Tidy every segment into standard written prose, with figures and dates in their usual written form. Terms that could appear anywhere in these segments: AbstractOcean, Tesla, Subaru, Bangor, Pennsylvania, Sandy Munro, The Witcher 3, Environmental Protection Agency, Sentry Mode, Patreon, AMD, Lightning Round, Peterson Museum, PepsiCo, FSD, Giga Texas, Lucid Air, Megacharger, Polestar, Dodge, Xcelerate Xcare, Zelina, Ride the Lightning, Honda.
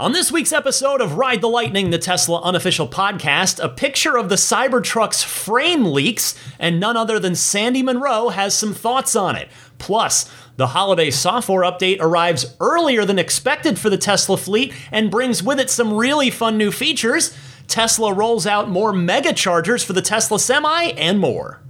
On this week's episode of Ride the Lightning, the Tesla unofficial podcast, a picture of the Cybertruck's frame leaks, and none other than Sandy Munro has some thoughts on it. Plus, the holiday software update arrives earlier than expected for the Tesla fleet and brings with it some really fun new features. Tesla rolls out more Megachargers for the Tesla Semi, and more.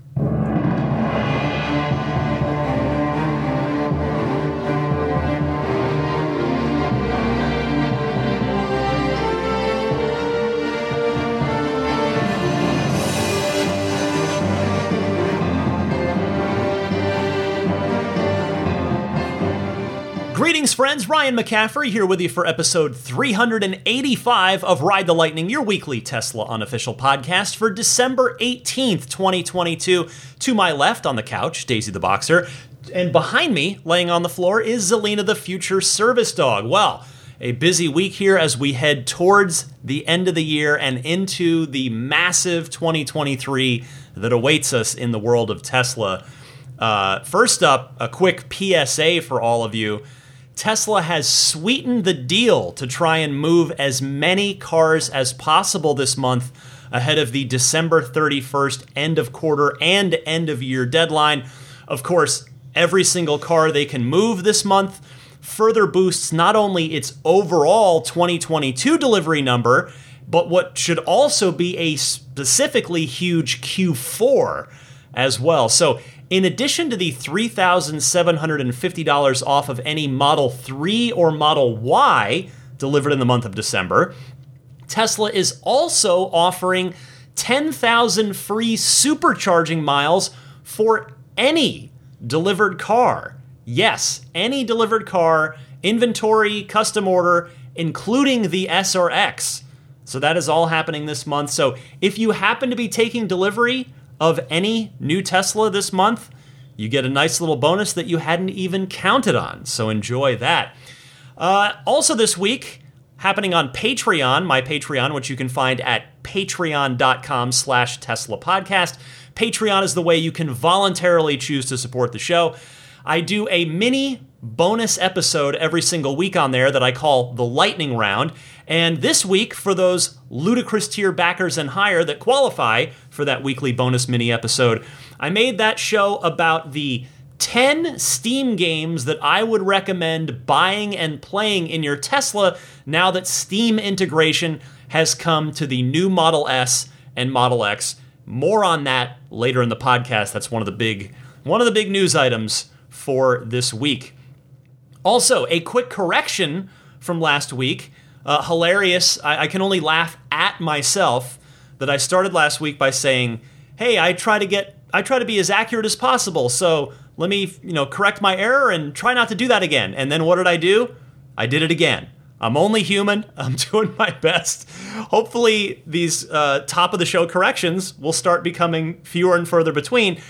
Greetings, friends. Ryan McCaffrey here with you for episode 385 of Ride the Lightning, your weekly Tesla unofficial podcast for December 18th, 2022. To my left on the couch, Daisy the boxer, and behind me, laying on the floor, is Zelina the future service dog. Well, a busy week here as we head towards the end of the year and into the massive 2023 that awaits us in the world of Tesla. First up, a quick PSA for all of you. Tesla has sweetened the deal to try and move as many cars as possible this month ahead of the December 31st end of quarter and end of year deadline. Of course, every single car they can move this month further boosts not only its overall 2022 delivery number, but what should also be a specifically huge Q4 as well. So, in addition to the $3,750 off of any Model 3 or Model Y delivered in the month of December, Tesla is also offering 10,000 free supercharging miles for any delivered car. Yes, any delivered car, inventory, custom order, including the S or X. So that is all happening this month. So if you happen to be taking delivery of any new Tesla this month, you get a nice little bonus that you hadn't even counted on, so enjoy that. Also this week, happening on Patreon, my Patreon, which you can find at patreon.com/Tesla podcast. Patreon is the way you can voluntarily choose to support the show. I do a mini bonus episode every single week on there that I call the Lightning Round. And this week, for those ludicrous tier backers and higher that qualify for that weekly bonus mini episode, I made that show about the 10 Steam games that I would recommend buying and playing in your Tesla now that Steam integration has come to the new Model S and Model X. More on that later in the podcast. That's one of the big news items for this week. Also, a quick correction from last week. Hilarious. I can only laugh at myself that I started last week by saying, hey, I try to be as accurate as possible. So let me, correct my error and try not to do that again. And then what did I do? I did it again. I'm only human. I'm doing my best. Hopefully these top of the show corrections will start becoming fewer and further between.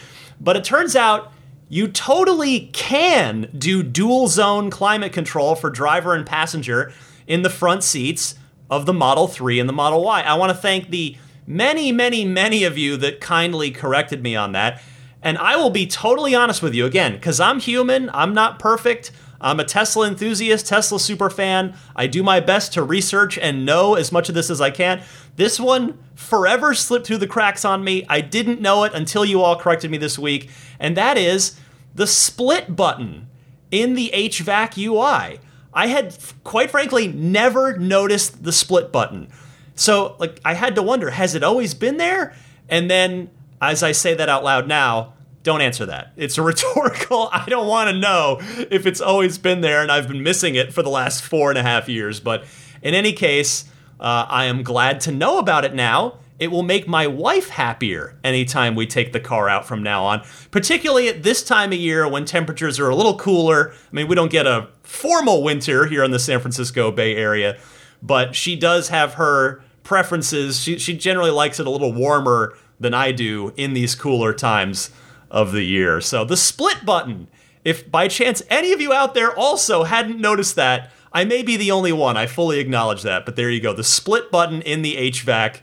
But it turns out you totally can do dual zone climate control for driver and passenger in the front seats of the Model 3 and the Model Y. I want to thank the many, many, many of you that kindly corrected me on that. And I will be totally honest with you again, because I'm human, I'm not perfect, I'm a Tesla enthusiast, Tesla super fan. I do my best to research and know as much of this as I can. This one forever slipped through the cracks on me. I didn't know it until you all corrected me this week. And that is the split button in the HVAC UI. I had, quite frankly, never noticed the split button. So, I had to wonder, has it always been there? And then, as I say that out loud now, don't answer that. It's a rhetorical, I don't want to know if it's always been there, and I've been missing it for the last 4.5 years. But in any case, I am glad to know about it now. It will make my wife happier anytime we take the car out from now on, particularly at this time of year when temperatures are a little cooler. I mean, we don't get a formal winter here in the San Francisco Bay Area, but she does have her preferences. She generally likes it a little warmer than I do in these cooler times of the year. So the split button, if by chance any of you out there also hadn't noticed that, I may be the only one. I fully acknowledge that, but there you go. The split button in the HVAC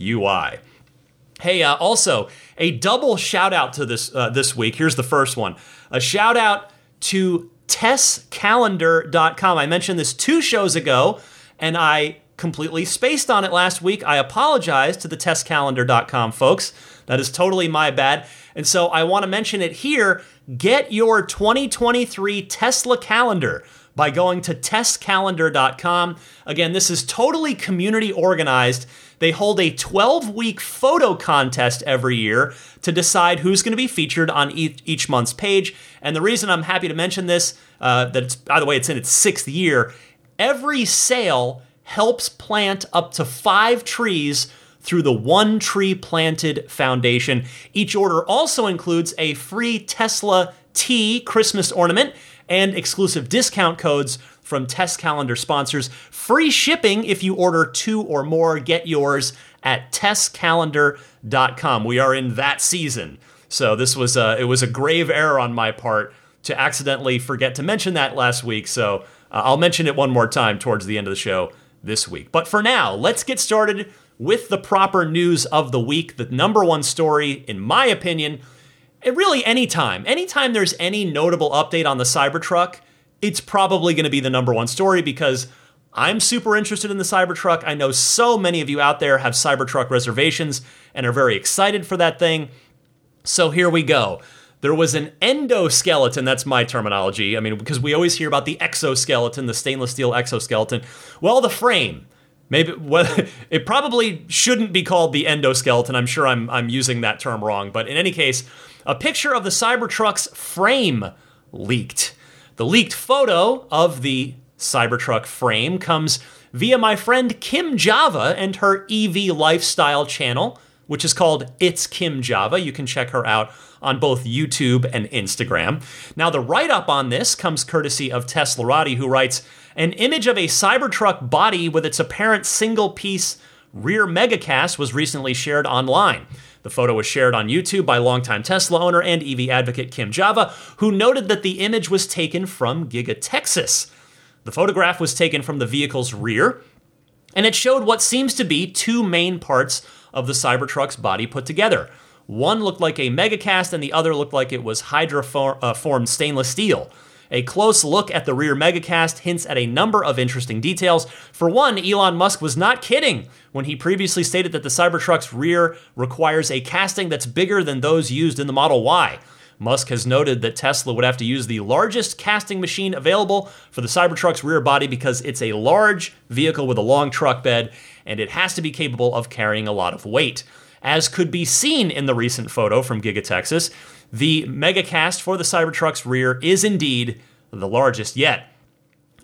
UI. Hey, also, a double shout out to this week. Here's the first one. A shout out to testcalendar.com. I mentioned this 2 shows ago, and I completely spaced on it last week. I apologize to the testcalendar.com folks. That is totally my bad. And so I want to mention it here. Get your 2023 Tesla calendar by going to testcalendar.com. Again, this is totally community organized. They hold a 12-week photo contest every year to decide who's going to be featured on each month's page. And the reason I'm happy to mention this, that it's, by the way, it's in its 6th year, every sale helps plant up to 5 trees through the One Tree Planted Foundation. Each order also includes a free Tesla tea Christmas ornament and exclusive discount codes from Test Calendar sponsors. Free shipping if you order 2 or more. Get yours at testcalendar.com. We are in that season. So this was it was a grave error on my part to accidentally forget to mention that last week. So I'll mention it one more time towards the end of the show this week. But for now, let's get started with the proper news of the week. The number one story, in my opinion, and really anytime there's any notable update on the Cybertruck, it's probably going to be the number one story because I'm super interested in the Cybertruck. I know so many of you out there have Cybertruck reservations and are very excited for that thing. So here we go. There was an endoskeleton, that's my terminology. I mean, because we always hear about the exoskeleton, the stainless steel exoskeleton. Well, the frame. Maybe it probably shouldn't be called the endoskeleton. I'm sure I'm using that term wrong. But in any case, a picture of the Cybertruck's frame leaked. The leaked photo of the Cybertruck frame comes via my friend Kim Java and her EV lifestyle channel, which is called It's Kim Java. You can check her out on both YouTube and Instagram. Now, the write-up on this comes courtesy of Teslarati, who writes, an image of a Cybertruck body with its apparent single-piece rear megacast was recently shared online. The photo was shared on YouTube by longtime Tesla owner and EV advocate Kim Java, who noted that the image was taken from Giga Texas. The photograph was taken from the vehicle's rear, and it showed what seems to be 2 main parts of the Cybertruck's body put together. One looked like a megacast, and the other looked like it was hydroformed stainless steel. A close look at the rear megacast hints at a number of interesting details. For one, Elon Musk was not kidding when he previously stated that the Cybertruck's rear requires a casting that's bigger than those used in the Model Y. Musk has noted that Tesla would have to use the largest casting machine available for the Cybertruck's rear body because it's a large vehicle with a long truck bed, and it has to be capable of carrying a lot of weight. As could be seen in the recent photo from Giga Texas, the megacast for the Cybertruck's rear is indeed the largest yet.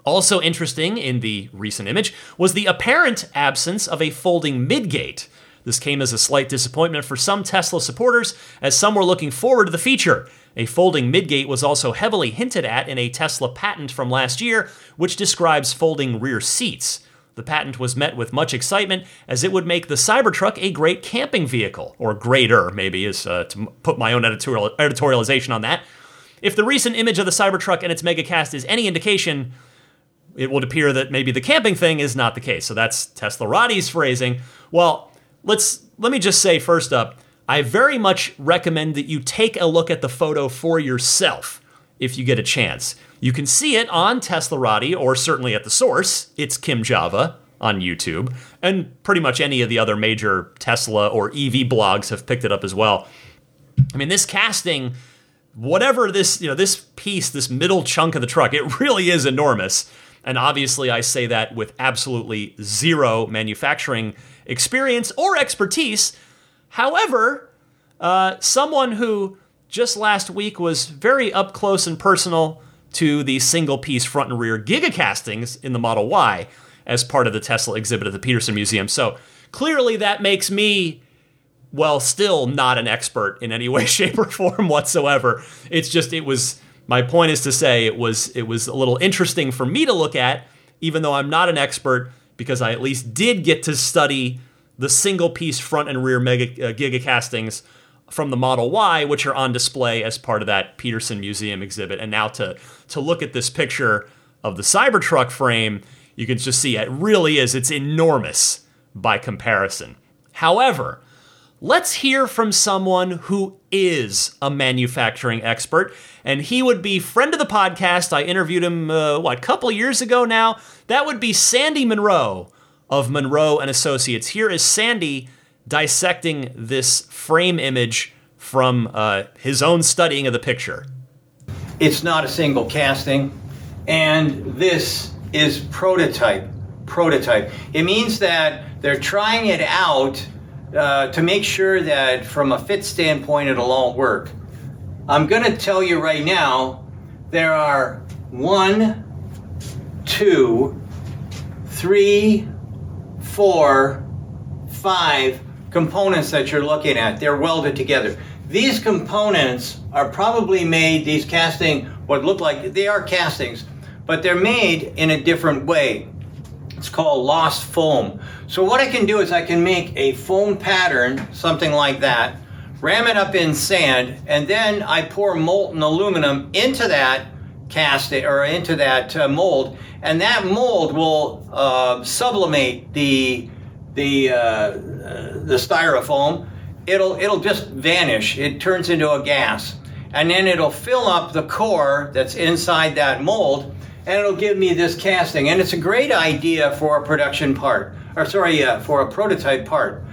Also interesting in the recent image was the apparent absence of a folding midgate. This came as a slight disappointment for some Tesla supporters, as some were looking forward to the feature. A folding midgate was also heavily hinted at in a Tesla patent from last year, which describes folding rear seats. The patent was met with much excitement, as it would make the Cybertruck a great camping vehicle, or greater, maybe, is to put my own editorialization on that. If the recent image of the Cybertruck and its megacast is any indication, it would appear that maybe the camping thing is not the case. So that's Teslarati's phrasing. Well, let me just say first up, I very much recommend that you take a look at the photo for yourself if you get a chance. You can see it on Teslarati, or certainly at the source, It's Kim Java on YouTube, and pretty much any of the other major Tesla or EV blogs have picked it up as well. I mean, this casting, whatever this, this piece, this middle chunk of the truck, it really is enormous. And obviously I say that with absolutely zero manufacturing experience or expertise. However, someone who just last week was very up close and personal to the single-piece front and rear Giga castings in the Model Y as part of the Tesla exhibit at the Peterson Museum. So clearly that makes me, well, still not an expert in any way, shape, or form whatsoever. It's just, my point is to say it was a little interesting for me to look at, even though I'm not an expert, because I at least did get to study the single-piece front and rear Giga castings from the Model Y, which are on display as part of that Peterson Museum exhibit. And now to look at this picture of the Cybertruck frame, you can just see it's enormous by comparison. However, Let's hear from someone who is a manufacturing expert, and he would be friend of the podcast. I interviewed him, a couple years ago now. That would be Sandy Munro of Munro & Associates. Here is Sandy dissecting this frame image from his own studying of the picture. It's not a single casting, and this is prototype. It means that they're trying it out to make sure that from a fit standpoint it'll all work. I'm going to tell you right now, there are 5 components that you're looking at. They're welded together. These components are probably made, these casting, what look like, they are castings, but they're made in a different way. It's called lost foam. So what I can do is I can make a foam pattern, something like that, ram it up in sand, and then I pour molten aluminum into that casting or into that mold, and that mold will sublimate the styrofoam. It'll just vanish. It turns into a gas, and then it'll fill up the core that's inside that mold. And it'll give me this casting, and it's a great idea for a for a prototype part.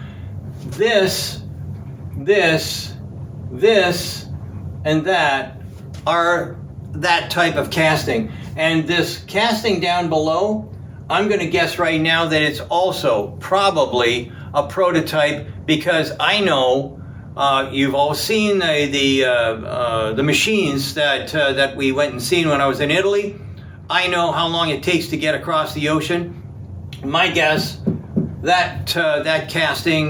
This, and that are that type of casting. And this casting down below, I'm going to guess right now that it's also probably a prototype, because I know you've all seen the machines that we went and seen when I was in Italy. I know how long it takes to get across the ocean. My guess, that casting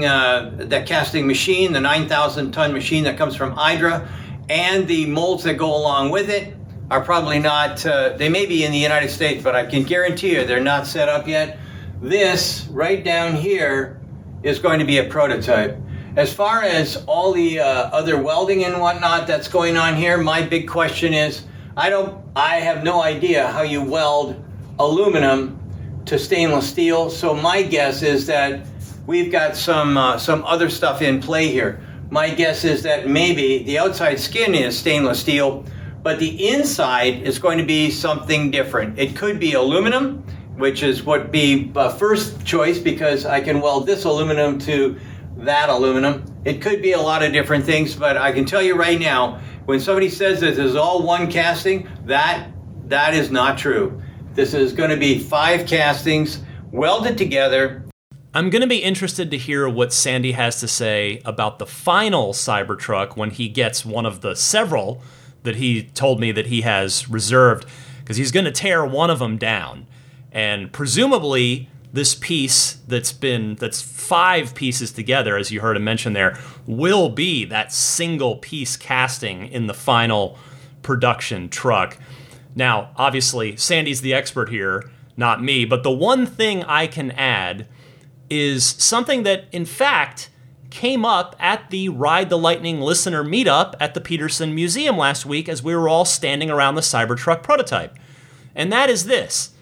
machine, the 9,000 ton machine that comes from Hydra, and the molds that go along with it are probably not, they may be in the United States, but I can guarantee you they're not set up yet. This right down here is going to be a prototype. As far as all the other welding and whatnot that's going on here, my big question is, I have no idea how you weld aluminum to stainless steel, so my guess is that we've got some other stuff in play here. My guess is that maybe the outside skin is stainless steel, but the inside is going to be something different. It could be aluminum, which is would be first choice, because I can weld this aluminum to that aluminum. It could be a lot of different things, but I can tell you right now, when somebody says that this is all one casting, that is not true. This is going to be 5 castings welded together. I'm going to be interested to hear what Sandy has to say about the final Cybertruck when he gets one of the several that he told me that he has reserved, because he's going to tear one of them down. And presumably this piece that's 5 pieces together, as you heard him mention there, will be that single piece casting in the final production truck. Now, obviously, Sandy's the expert here, not me, but the one thing I can add is something that, in fact, came up at the Ride the Lightning listener meetup at the Peterson Museum last week as we were all standing around the Cybertruck prototype. And that is this.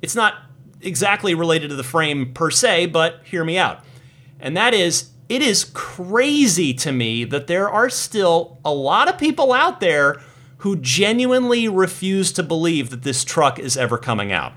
It's not exactly related to the frame per se, but hear me out. And that is, it is crazy to me that there are still a lot of people out there who genuinely refuse to believe that this truck is ever coming out.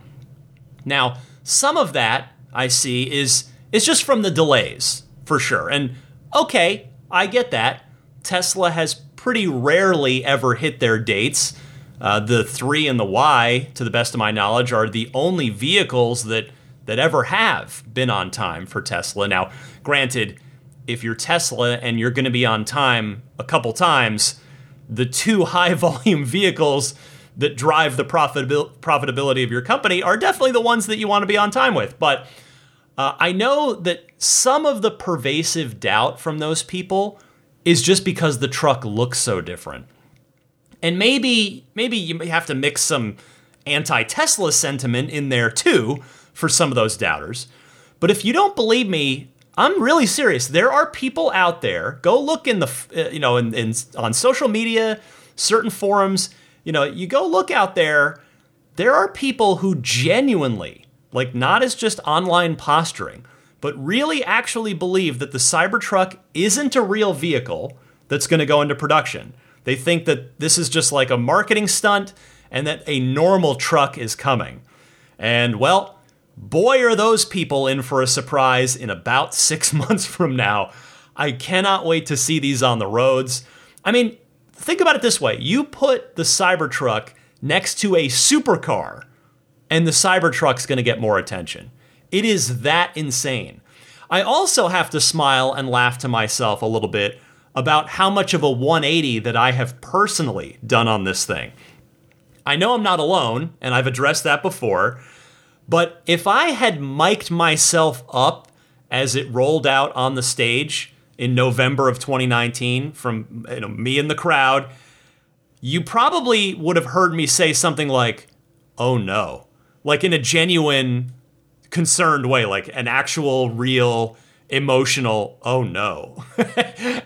Now, some of that I see is just from the delays, for sure. And okay, I get that. Tesla has pretty rarely ever hit their dates. The 3 and the Y, to the best of my knowledge, are the only vehicles that ever have been on time for Tesla. Now, granted, if you're Tesla and you're going to be on time a couple times, the 2 high-volume vehicles that drive the profitability of your company are definitely the ones that you want to be on time with. But I know that some of the pervasive doubt from those people is just because the truck looks so different. And maybe you have to mix some anti-Tesla sentiment in there too for some of those doubters. But if you don't believe me, I'm really serious. There are people out there. Go look in the on social media, certain forums. You go look out there. There are people who genuinely, like, not as just online posturing, but really actually believe that the Cybertruck isn't a real vehicle that's going to go into production. They think that this is just like a marketing stunt and that a normal truck is coming. And well, boy, are those people in for a surprise in about 6 months from now. I cannot wait to see these on the roads. I mean, think about it this way. You put the Cybertruck next to a supercar, and the Cybertruck's going to get more attention. It is that insane. I also have to smile and laugh to myself a little bit about how much of a 180 that I have personally done on this thing. I know I'm not alone, and I've addressed that before, but if I had mic'd myself up as it rolled out on the stage in November of 2019 from me and the crowd, you probably would have heard me say something like, oh no, like in a genuine, concerned way, like an actual, real, emotional, oh no.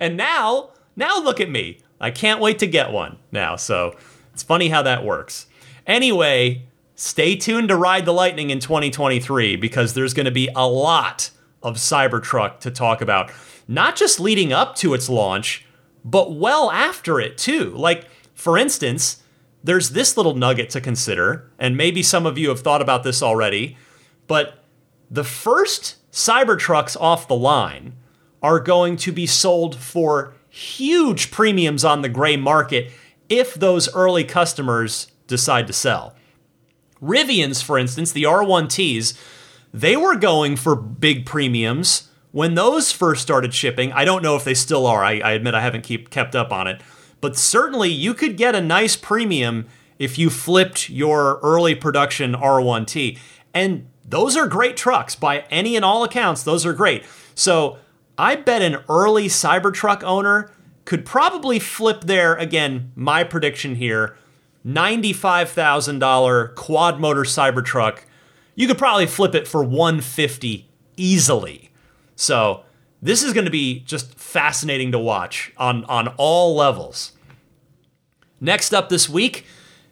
And now look at me. I can't wait to get one now. So it's funny how that works. Anyway, stay tuned to Ride the Lightning in 2023 because there's going to be a lot of Cybertruck to talk about, not just leading up to its launch, but well after it too. Like, for instance, there's this little nugget to consider, and maybe some of you have thought about this already, but the first Cybertrucks off the line are going to be sold for huge premiums on the gray market if those early customers decide to sell. Rivians, for instance, the R1Ts, they were going for big premiums when those first started shipping. I don't know if they still are. I admit I haven't kept up on it. But certainly you could get a nice premium if you flipped your early production R1T. And those are great trucks. By any and all accounts, those are great. So I bet an early Cybertruck owner could probably flip their, again, my prediction here, $95,000 quad motor Cybertruck. You could probably flip it for $150,000 easily. So this is going to be just fascinating to watch on all levels. Next up this week,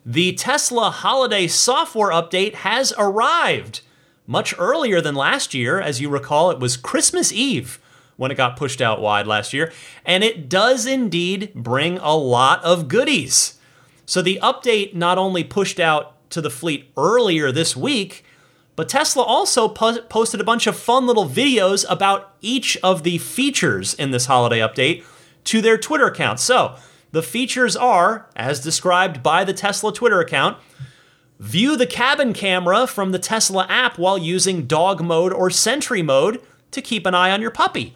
the Tesla holiday software update has arrived much earlier than last year. As you recall, it was Christmas Eve when it got pushed out wide last year. And it does indeed bring a lot of goodies. So the update not only pushed out to the fleet earlier this week, but Tesla also posted a bunch of fun little videos about each of the features in this holiday update to their Twitter account. So the features are, as described by the Tesla Twitter account, view the cabin camera from the Tesla app while using dog mode or sentry mode to keep an eye on your puppy.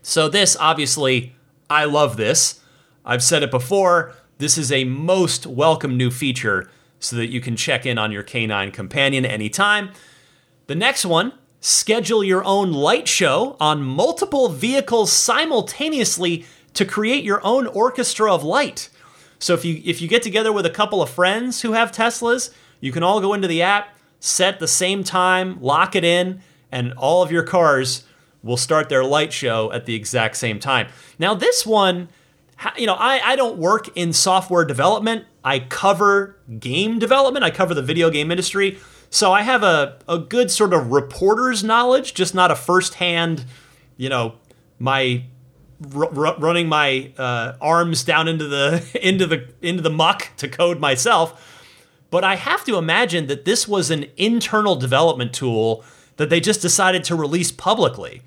So this, obviously, I love this. I've said it before, this is a most welcome new feature so that you can check in on your canine companion anytime. The next one, schedule your own light show on multiple vehicles simultaneously to create your own orchestra of light. So if you get together with a couple of friends who have Teslas, you can all go into the app, set the same time, lock it in, and all of your cars will start their light show at the exact same time. Now this one, I don't work in software development. I cover game development. I cover the video game industry. So I have a good sort of reporter's knowledge, just not a firsthand, running my arms down into the muck to code myself. But I have to imagine that this was an internal development tool that they just decided to release publicly.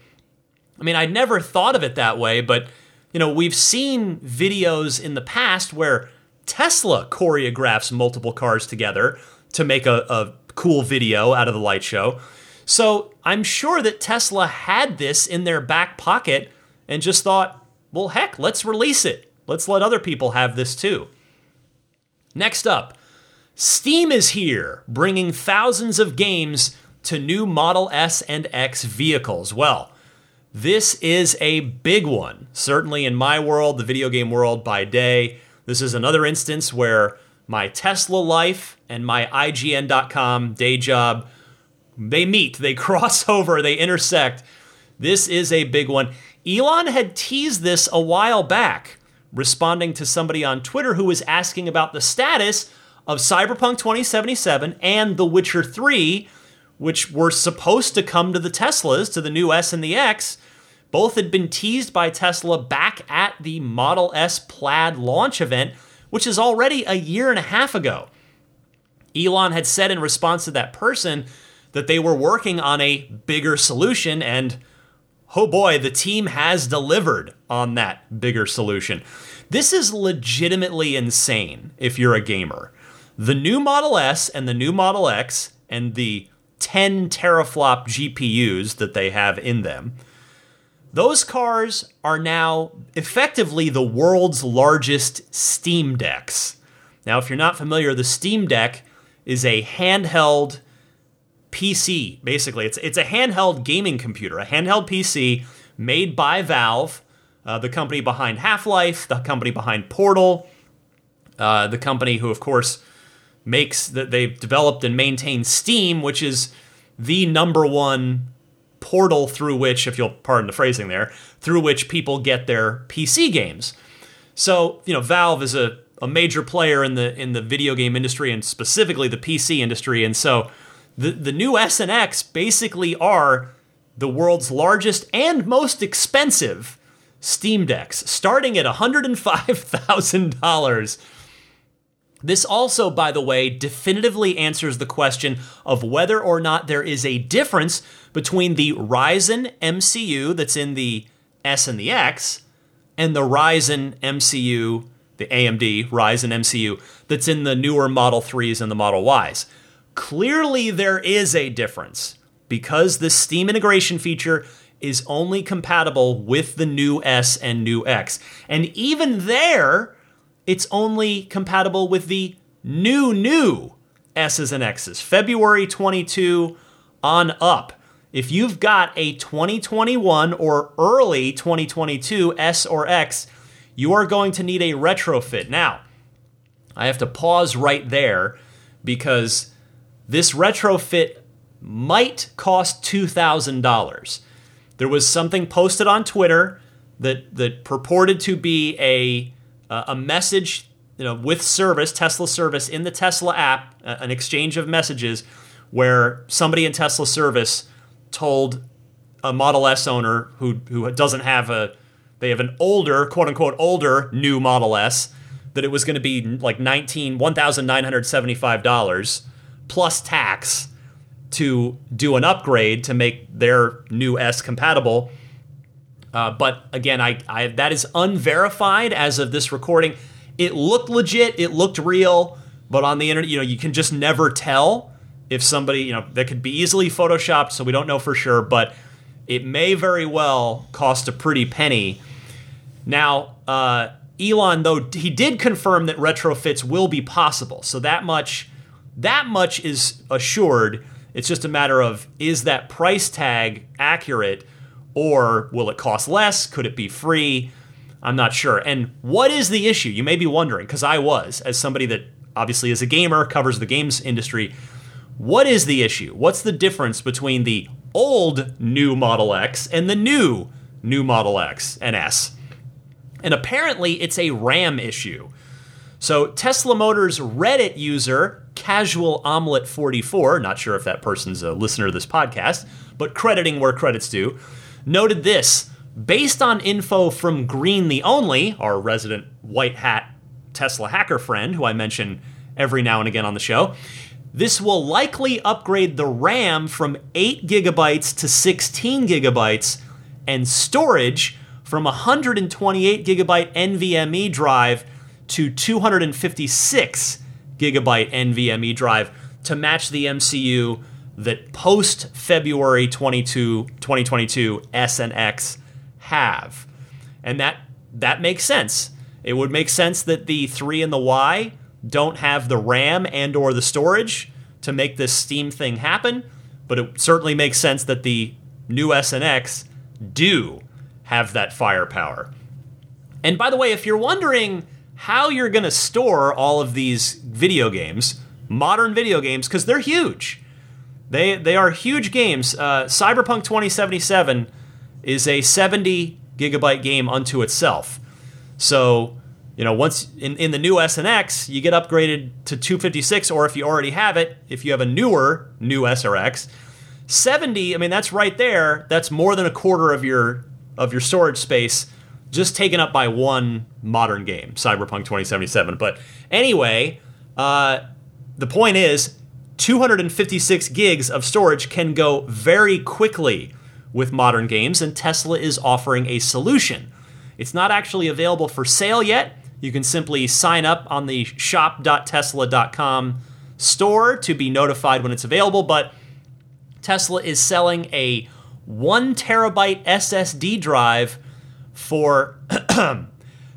I mean, I never thought of it that way, but we've seen videos in the past where Tesla choreographs multiple cars together to make a cool video out of the light show. So I'm sure that Tesla had this in their back pocket and just thought, well, heck, let's release it. Let's let other people have this too. Next up, Steam is here, bringing thousands of games to new Model S and X vehicles. Well, this is a big one, certainly in my world, the video game world by day. This is another instance where my Tesla life and my IGN.com day job, they meet, they cross over, they intersect. This is a big one. Elon had teased this a while back, responding to somebody on Twitter who was asking about the status of Cyberpunk 2077 and The Witcher 3, which were supposed to come to the Teslas, to the new S and the X. Both had been teased by Tesla back at the Model S Plaid launch event, which is already a year and a half ago. Elon had said in response to that person that they were working on a bigger solution, and oh boy, the team has delivered on that bigger solution. This is legitimately insane if you're a gamer. The new Model S and the new Model X and the 10 teraflop GPUs that they have in them, those cars are now effectively the world's largest Steam Decks. Now, if you're not familiar, the Steam Deck is a handheld PC, basically. It's a handheld gaming computer, a handheld PC made by Valve, the company behind Half-Life, the company behind Portal, the company who, of course, they've developed and maintained Steam, which is the number one portal through which, if you'll pardon the phrasing there, through which people get their PC games. So, you know, Valve is a major player in the video game industry and specifically the PC industry. And so the new S and X basically are the world's largest and most expensive Steam Decks, starting at $105,000. This also, by the way, definitively answers the question of whether or not there is a difference between the Ryzen MCU that's in the S and the X and the Ryzen MCU, the AMD Ryzen MCU, that's in the newer Model 3s and the Model Ys. Clearly, there is a difference because the Steam integration feature is only compatible with the new S and new X. And even there, it's only compatible with the new S's and X's, February 22 on up. If you've got a 2021 or early 2022 S or X, you are going to need a retrofit. Now, I have to pause right there because this retrofit might cost $2,000. There was something posted on Twitter that purported to be a message, with service, Tesla service in the Tesla app, an exchange of messages where somebody in Tesla service told a Model S owner who doesn't have they have an older, quote unquote, older new Model S, that it was going to be like $1,975 plus tax to do an upgrade to make their new S compatible. But again, I that is unverified as of this recording. It looked legit, it looked real, but on the internet, you can just never tell if somebody, that could be easily photoshopped, so we don't know for sure, but it may very well cost a pretty penny. Now, Elon, though, he did confirm that retrofits will be possible, so that much is assured. It's just a matter of, is that price tag accurate, or will it cost less? Could it be free? I'm not sure. And what is the issue? You may be wondering, because I was, as somebody that obviously is a gamer, covers the games industry. What is the issue? What's the difference between the old new Model X and the new Model X and S? And apparently it's a RAM issue. So Tesla Motors Reddit user Casual Omelette 44, not sure if that person's a listener to this podcast, but crediting where credit's due, noted this: based on info from Green the Only, our resident white hat Tesla hacker friend, who I mention every now and again on the show, this will likely upgrade the RAM from 8 gigabytes to 16 gigabytes and storage from 128 gigabyte NVMe drive to 256 gigabyte NVMe drive to match the MCU that post February 22, 2022 S and X have. And that makes sense. It would make sense that the 3 and the Y don't have the RAM and or the storage to make this Steam thing happen, but it certainly makes sense that the new S and X do have that firepower. And by the way, if you're wondering how you're going to store all of these video games, modern video games, because they're huge. They are huge games. Cyberpunk 2077 is a 70 gigabyte game unto itself. So You know, once in the new S and X, you get upgraded to 256, or if you already have it, if you have a new S or X, 70. I mean, that's right there. That's more than a quarter of your storage space just taken up by one modern game, Cyberpunk 2077. But anyway, the point is 256 gigs of storage can go very quickly with modern games, and Tesla is offering a solution. It's not actually available for sale yet. You can simply sign up on the shop.tesla.com store to be notified when it's available, but Tesla is selling a 1 terabyte SSD drive for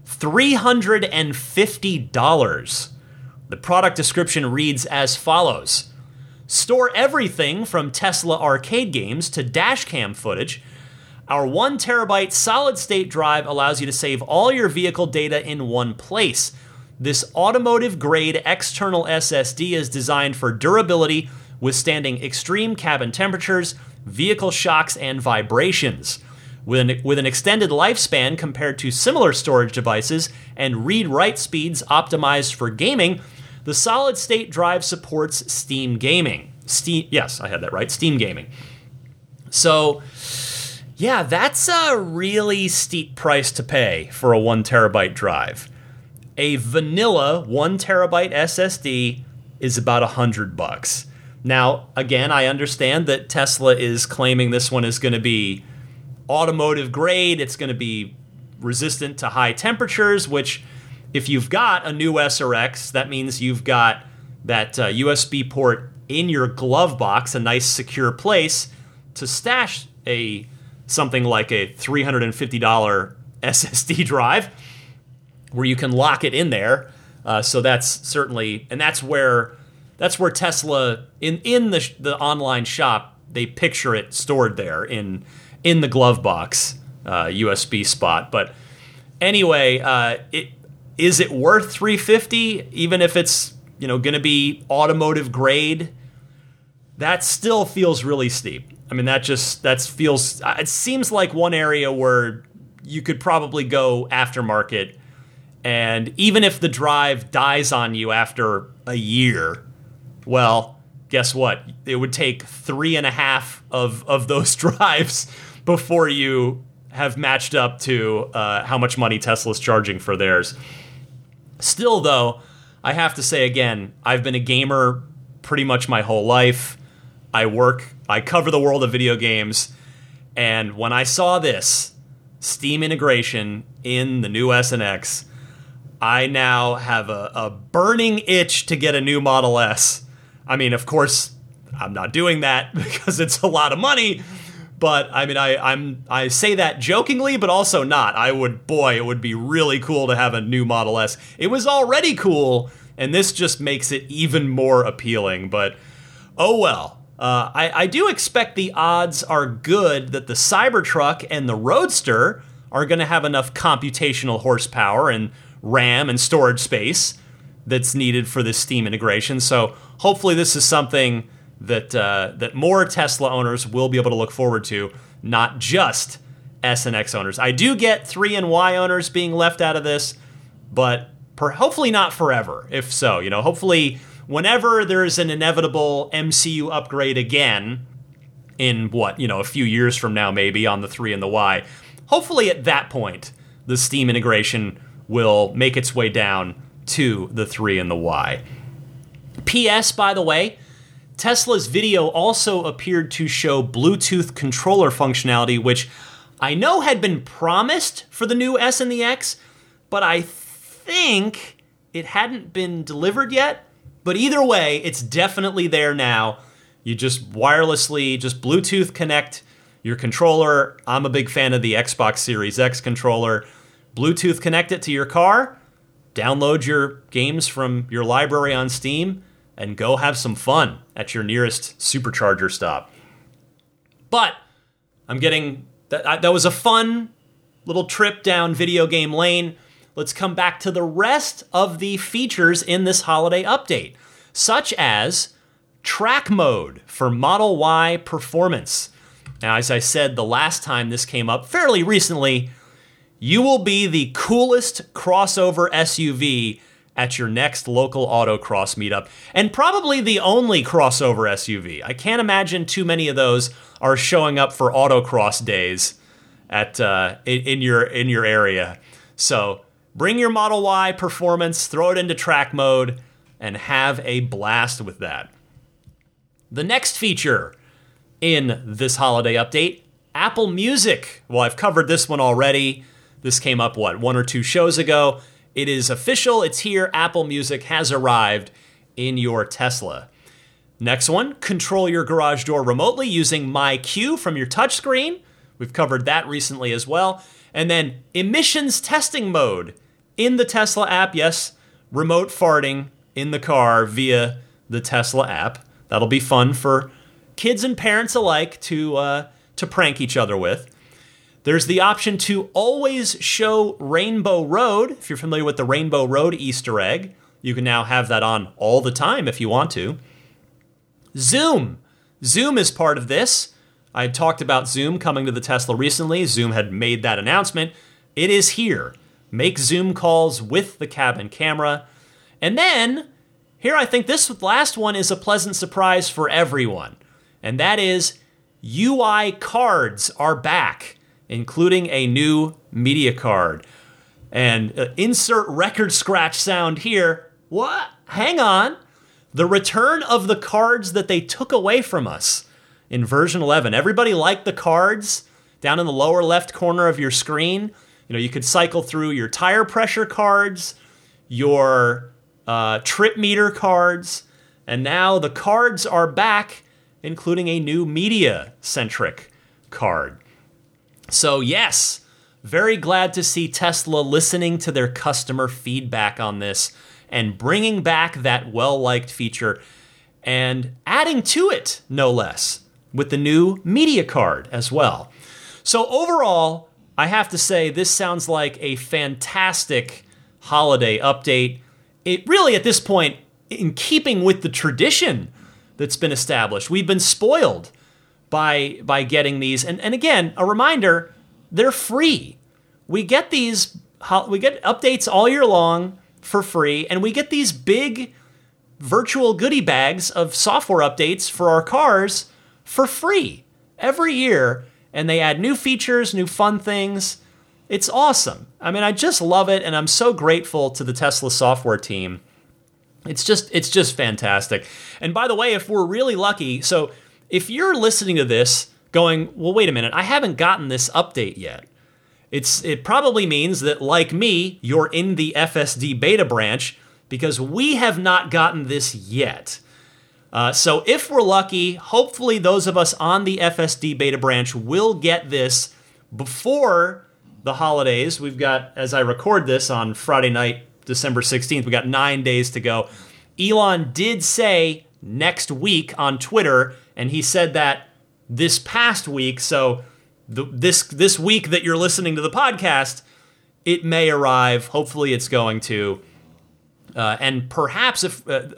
$350. The product description reads as follows. Store everything from Tesla arcade games to dashcam footage. Our 1 terabyte solid-state drive allows you to save all your vehicle data in one place. This automotive-grade external SSD is designed for durability, withstanding extreme cabin temperatures, vehicle shocks, and vibrations. With an extended lifespan compared to similar storage devices and read-write speeds optimized for gaming, the solid-state drive supports Steam gaming. Yes, I had that right, Steam gaming. So, yeah, that's a really steep price to pay for a 1 terabyte drive. A vanilla 1 terabyte SSD is about $100. Now, again, I understand that Tesla is claiming this one is going to be automotive grade. It's going to be resistant to high temperatures, which if you've got a new S or X, that means you've got that USB port in your glove box, a nice secure place to stash something like a $350 SSD drive where you can lock it in there. So that's certainly, and that's where Tesla in the online shop, they picture it stored there in the glove box USB spot. But anyway, is it worth $350 even if it's, going to be automotive grade? That still feels really steep. I mean, it seems like one area where you could probably go aftermarket, and even if the drive dies on you after a year, well, guess what? It would take 3.5 of those drives before you have matched up to how much money Tesla's charging for theirs. Still, though, I have to say again, I've been a gamer pretty much my whole life. I cover the world of video games, and when I saw this Steam integration in the new S and X, I now have a burning itch to get a new Model S. I mean, of course, I'm not doing that because it's a lot of money, but I mean, I say that jokingly, but also not. It would be really cool to have a new Model S. It was already cool, and this just makes it even more appealing, but oh well. I do expect the odds are good that the Cybertruck and the Roadster are going to have enough computational horsepower and RAM and storage space that's needed for this Steam integration. So hopefully this is something that more Tesla owners will be able to look forward to, not just S and X owners. I do get 3 and Y owners being left out of this, but hopefully not forever. If so, hopefully whenever there's an inevitable MCU upgrade again in a few years from now, maybe on the 3 and the Y, hopefully at that point, the Steam integration will make its way down to the 3 and the Y. P.S., by the way, Tesla's video also appeared to show Bluetooth controller functionality, which I know had been promised for the new S and the X, but I think it hadn't been delivered yet. But either way, it's definitely there now. You just wirelessly, just Bluetooth connect your controller. I'm a big fan of the Xbox Series X controller. Bluetooth connect it to your car, download your games from your library on Steam, and go have some fun at your nearest supercharger stop. But I'm getting, that was a fun little trip down video game lane. Let's come back to the rest of the features in this holiday update, such as track mode for Model Y performance. Now, as I said the last time this came up, fairly recently, you will be the coolest crossover SUV at your next local autocross meetup, and probably the only crossover SUV. I can't imagine too many of those are showing up for autocross days at in your area. So bring your Model Y Performance, throw it into track mode, and have a blast with that. The next feature in this holiday update, Apple Music. Well, I've covered this one already. This came up, one or two shows ago. It is official, it's here. Apple Music has arrived in your Tesla. Next one, control your garage door remotely using MyQ from your touchscreen. We've covered that recently as well. And then emissions testing mode in the Tesla app. Yes, remote farting in the car via the Tesla app. That'll be fun for kids and parents alike to prank each other with. There's the option to always show Rainbow Road. If you're familiar with the Rainbow Road Easter egg, you can now have that on all the time if you want to. Zoom. Zoom is part of this. I had talked about Zoom coming to the Tesla recently. Zoom had made that announcement. It is here. Make Zoom calls with the cabin camera. And then, here I think this last one is a pleasant surprise for everyone. And that is UI cards are back, including a new media card. And insert record scratch sound here. What? Hang on. The return of the cards that they took away from us in version 11. Everybody liked the cards down in the lower left corner of your screen. You know, you could cycle through your tire pressure cards, your trip meter cards, and now the cards are back, including a new media-centric card. So yes, very glad to see Tesla listening to their customer feedback on this and bringing back that well-liked feature and adding to it, no less, with the new media card as well. So overall, I have to say this sounds like a fantastic holiday update. It really, at this point, in keeping with the tradition that's been established, we've been spoiled by getting these. And again, a reminder, they're free. We get updates all year long for free, and we get these big virtual goodie bags of software updates for our cars for free every year. And they add new features, new fun things. It's awesome. I mean, I just love it. And I'm so grateful to the Tesla software team. It's just fantastic. And by the way, if we're really lucky, so if you're listening to this going, well, wait a minute, I haven't gotten this update yet. It probably means that, like me, you're in the FSD beta branch, because we have not gotten this yet. So if we're lucky, hopefully those of us on the FSD beta branch will get this before the holidays. We've got, as I record this on Friday night, December 16th, we got 9 days to go. Elon did say next week on Twitter, and he said that this past week, so this week that you're listening to the podcast, it may arrive. Hopefully it's going to. And perhaps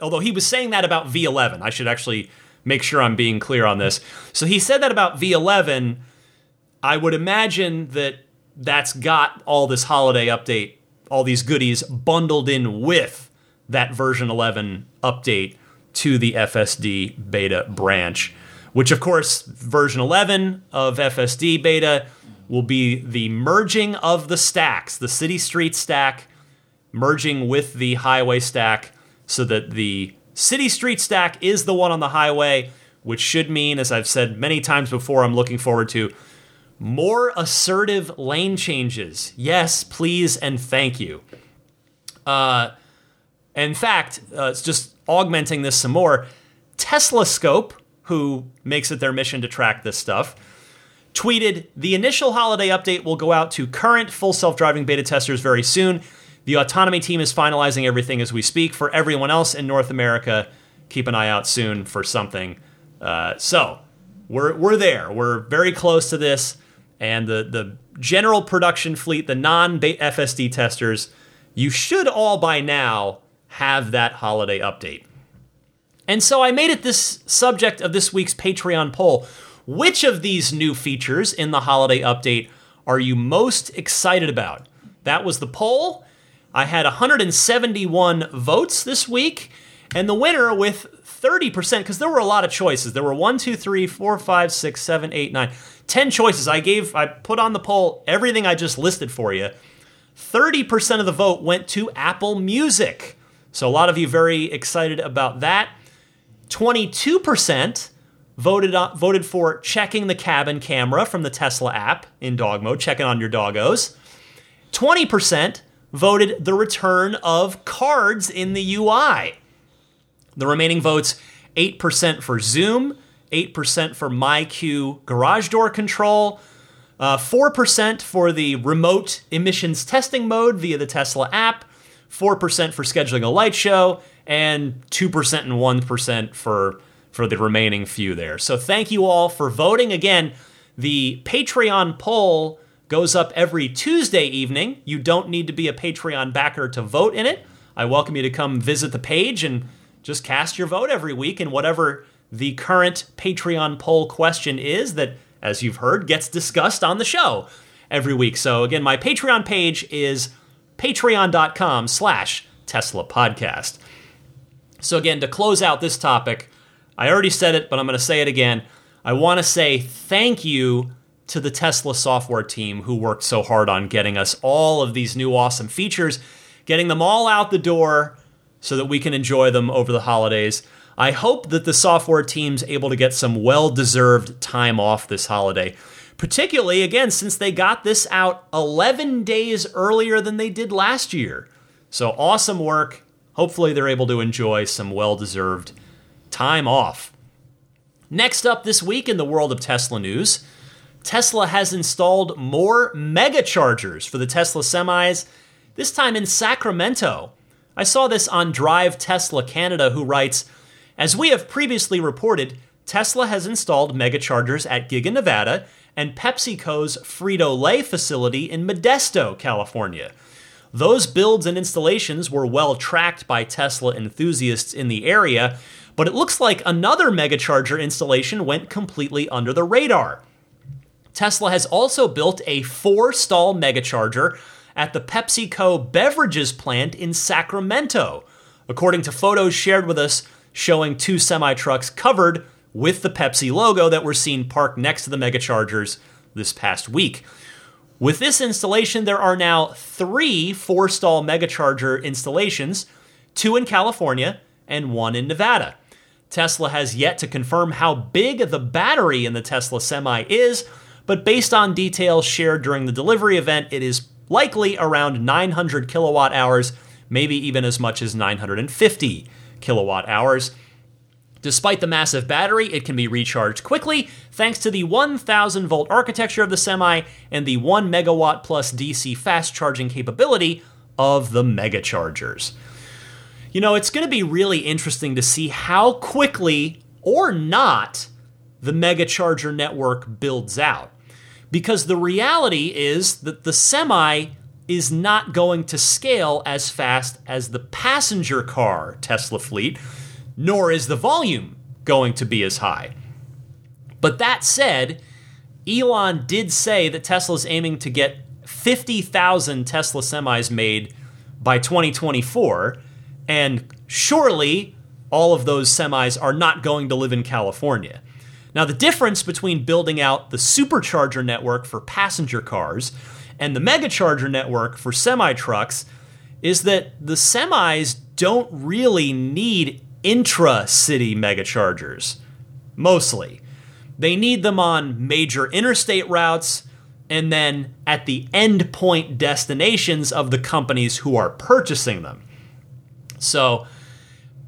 although he was saying that about V11, I should actually make sure I'm being clear on this. So he said that about V11. I would imagine that's got all this holiday update, all these goodies bundled in with that version 11 update to the FSD beta branch, which of course version 11 of FSD beta will be the merging of the stacks, the city street stack, merging with the highway stack, so that the city street stack is the one on the highway, which should mean, as I've said many times before, I'm looking forward to more assertive lane changes. Yes, please, and thank you. In fact, it's just augmenting this some more. Tesla Scope, who makes it their mission to track this stuff, tweeted, "The initial holiday update will go out to current full self-driving beta testers very soon. The autonomy team is finalizing everything as we speak. For everyone else in North America, keep an eye out soon for something." So we're there. We're very close to this. And the general production fleet, the non-FSD testers, you should all by now have that holiday update. And so I made it this subject of this week's Patreon poll. Which of these new features in the holiday update are you most excited about? That was the poll. I had 171 votes this week, and the winner with 30%, because there were a lot of choices. There were 1, 2, 3, 4, 5, 6, 7, 8, 9, 10 choices. I put on the poll everything I just listed for you. 30% of the vote went to Apple Music. So a lot of you very excited about that. 22% voted for checking the cabin camera from the Tesla app in dog mode, checking on your doggos. 20% voted the return of cards in the UI. The remaining votes, 8% for Zoom, 8% for MyQ garage door control, 4% for the remote emissions testing mode via the Tesla app, 4% for scheduling a light show, and 2% and 1% for the remaining few there. So thank you all for voting. Again, the Patreon poll goes up every Tuesday evening. You don't need to be a Patreon backer to vote in it. I welcome you to come visit the page and just cast your vote every week in whatever the current Patreon poll question is that, as you've heard, gets discussed on the show every week. So again, my Patreon page is patreon.com/TeslaPodcast. So again, to close out this topic, I already said it, but I'm going to say it again. I want to say thank you to the Tesla software team who worked so hard on getting us all of these new awesome features, getting them all out the door so that we can enjoy them over the holidays. I hope that the software team's able to get some well-deserved time off this holiday, particularly, again, since they got this out 11 days earlier than they did last year. So awesome work. Hopefully they're able to enjoy some well-deserved time off. Next up this week in the world of Tesla news, Tesla has installed more Megachargers for the Tesla Semis, this time in Sacramento. I saw this on Drive Tesla Canada, who writes, as we have previously reported, Tesla has installed Megachargers at Giga Nevada and PepsiCo's Frito-Lay facility in Modesto, California. Those builds and installations were well tracked by Tesla enthusiasts in the area, but it looks like another Megacharger installation went completely under the radar. Tesla has also built a 4-stall Megacharger at the PepsiCo beverages plant in Sacramento, according to photos shared with us showing 2 semi-trucks covered with the Pepsi logo that were seen parked next to the Megachargers this past week. With this installation, there are now 3 4-stall Megacharger installations, 2 in California and 1 in Nevada. Tesla has yet to confirm how big the battery in the Tesla Semi is, but based on details shared during the delivery event, it is likely around 900 kilowatt hours, maybe even as much as 950 kilowatt hours. Despite the massive battery, it can be recharged quickly thanks to the 1,000 volt architecture of the Semi and the 1 megawatt plus DC fast charging capability of the Megachargers. You know, it's going to be really interesting to see how quickly or not the Megacharger network builds out, because the reality is that the Semi is not going to scale as fast as the passenger car Tesla fleet, nor is the volume going to be as high. But that said, Elon did say that Tesla's aiming to get 50,000 Tesla Semis made by 2024, and surely all of those Semis are not going to live in California. Now, the difference between building out the supercharger network for passenger cars and the Megacharger network for semi-trucks is that the semis don't really need intra-city Megachargers, mostly. They need them on major interstate routes and then at the endpoint destinations of the companies who are purchasing them. So,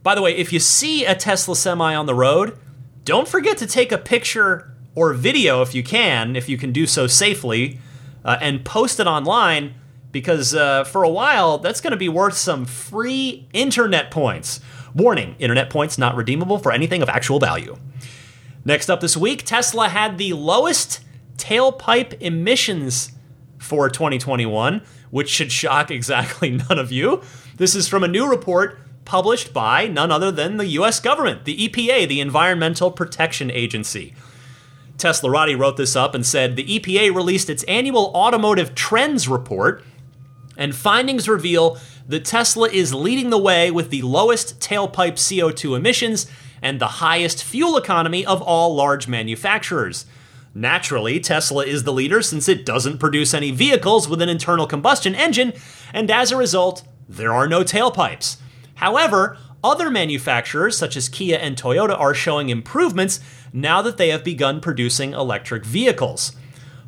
by the way, if you see a Tesla Semi on the road, don't forget to take a picture or video if you can do so safely, and post it online, because for a while, that's going to be worth some free internet points. Warning, internet points not redeemable for anything of actual value. Next up this week, Tesla had the lowest tailpipe emissions for 2021, which should shock exactly none of you. This is from a new report published by none other than the U.S. government, the EPA, the Environmental Protection Agency. Teslarati wrote this up and said, the EPA released its annual automotive trends report, and findings reveal that Tesla is leading the way with the lowest tailpipe CO2 emissions and the highest fuel economy of all large manufacturers. Naturally, Tesla is the leader since it doesn't produce any vehicles with an internal combustion engine, and as a result, there are no tailpipes. However, other manufacturers such as Kia and Toyota are showing improvements now that they have begun producing electric vehicles.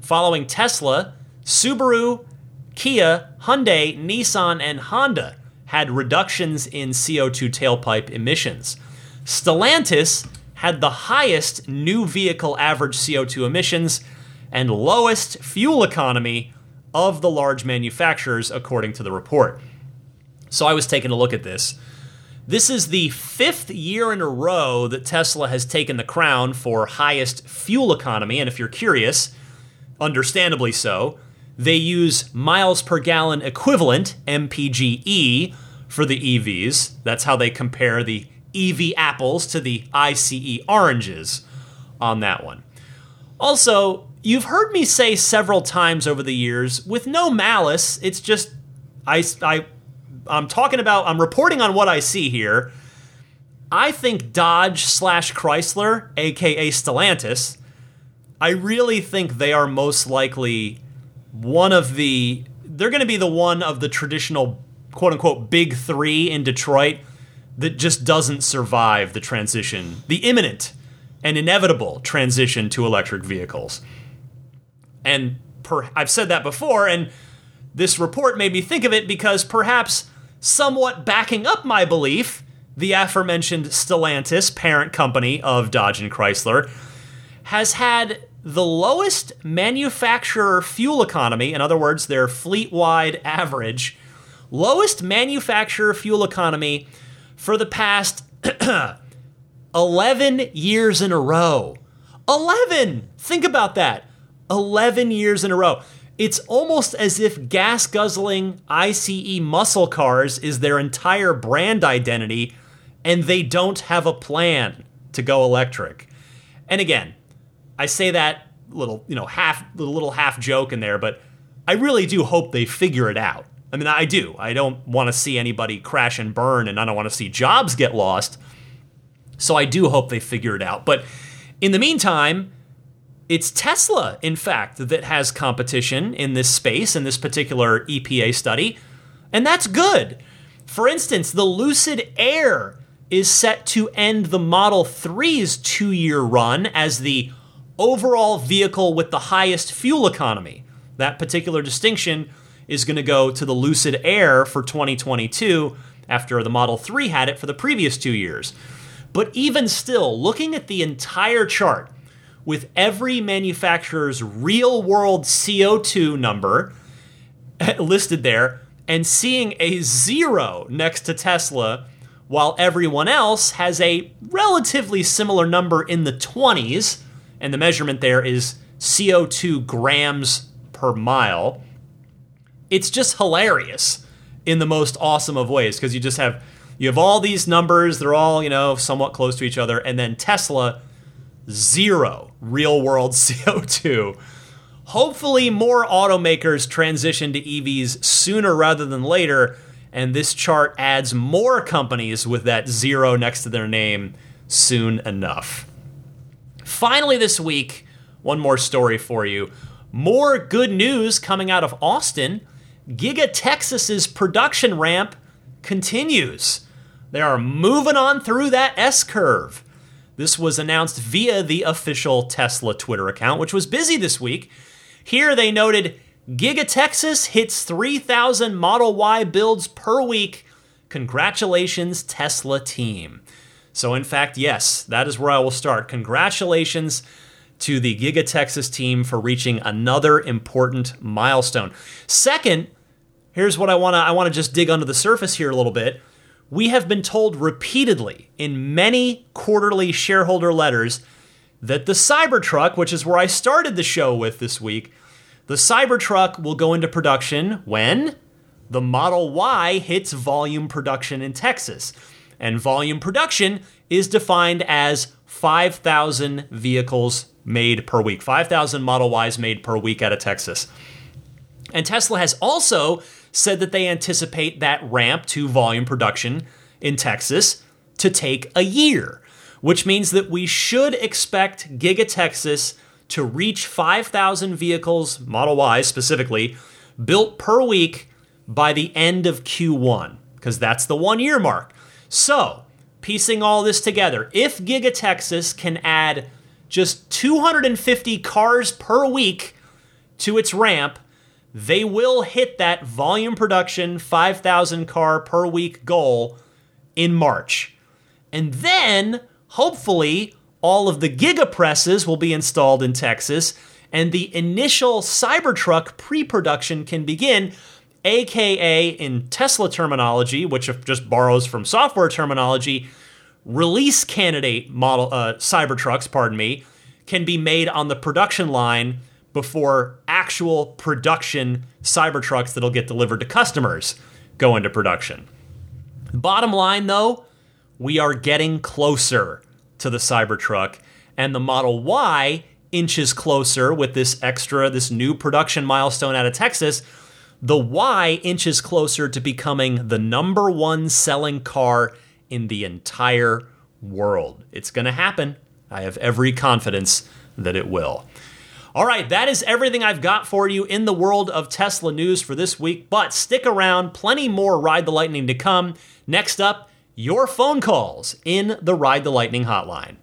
Following Tesla, Subaru, Kia, Hyundai, Nissan, and Honda had reductions in CO2 tailpipe emissions. Stellantis had the highest new vehicle average CO2 emissions and lowest fuel economy of the large manufacturers, according to the report. So I was taking a look at this. This is the fifth year in a row that Tesla has taken the crown for highest fuel economy, and if you're curious, understandably so, they use miles per gallon equivalent, MPGE, for the EVs. That's how they compare the EV apples to the ICE oranges on that one. Also, you've heard me say several times over the years, with no malice, it's just, I'm talking about, I'm reporting on what I see here. I think Dodge/Chrysler, aka Stellantis, I really think they are most likely they're going to be the one of the traditional, quote unquote, big three in Detroit that just doesn't survive the transition, the imminent and inevitable transition to electric vehicles. And I've said that before, and this report made me think of it because perhaps somewhat backing up my belief, the aforementioned Stellantis, parent company of Dodge and Chrysler, has had the lowest manufacturer fuel economy, in other words, their fleet-wide average, lowest manufacturer fuel economy for the past 11 years in a row. 11! Think about that. 11 years in a row. It's almost as if gas-guzzling ICE muscle cars is their entire brand identity, and they don't have a plan to go electric. And again, I say that little half joke in there, but I really do hope they figure it out. I mean, I do. I don't want to see anybody crash and burn, and I don't want to see jobs get lost. So I do hope they figure it out. But in the meantime, it's Tesla, in fact, that has competition in this space, in this particular EPA study. And that's good. For instance, the Lucid Air is set to end the Model 3's 2-year run as the overall vehicle with the highest fuel economy. That particular distinction is going to go to the Lucid Air for 2022 after the Model 3 had it for the previous 2 years. But even still, looking at the entire chart with every manufacturer's real-world CO2 number listed there and seeing a zero next to Tesla while everyone else has a relatively similar number in the 20s, and the measurement there is CO2 grams per mile, it's just hilarious in the most awesome of ways, because you have all these numbers, they're all, somewhat close to each other, and then Tesla, zero real-world CO2. Hopefully more automakers transition to EVs sooner rather than later, and this chart adds more companies with that zero next to their name soon enough. Finally this week, one more story for you. More good news coming out of Austin. Giga Texas's production ramp continues. They are moving on through that S-curve. This was announced via the official Tesla Twitter account, which was busy this week. Here they noted, Giga Texas hits 3,000 Model Y builds per week. Congratulations, Tesla team. So in fact, yes, that is where I will start. Congratulations to the Giga Texas team for reaching another important milestone. Second, here's what I want to just dig under the surface here a little bit. We have been told repeatedly in many quarterly shareholder letters that the Cybertruck, which is where I started the show with this week, the Cybertruck will go into production when the Model Y hits volume production in Texas. And volume production is defined as 5,000 vehicles made per week, 5,000 Model Ys made per week out of Texas. And Tesla has also said that they anticipate that ramp to volume production in Texas to take a year, which means that we should expect Giga Texas to reach 5,000 vehicles, Model Ys specifically, built per week by the end of Q1, because that's the 1 year mark. So, piecing all this together, if Giga Texas can add just 250 cars per week to its ramp, they will hit that volume production 5,000 car per week goal in March. And then, hopefully, all of the gigapresses will be installed in Texas, and the initial Cybertruck pre-production can begin, aka, in Tesla terminology, which just borrows from software terminology, release candidate model Cybertrucks, can be made on the production line before actual production Cybertrucks that'll get delivered to customers go into production. Bottom line, though, we are getting closer to the Cybertruck, and the Model Y inches closer with this new production milestone out of Texas. The Y inches closer to becoming the number one selling car in the entire world. It's going to happen. I have every confidence that it will. All right, that is everything I've got for you in the world of Tesla news for this week, but stick around, plenty more Ride the Lightning to come. Next up, your phone calls in the Ride the Lightning hotline.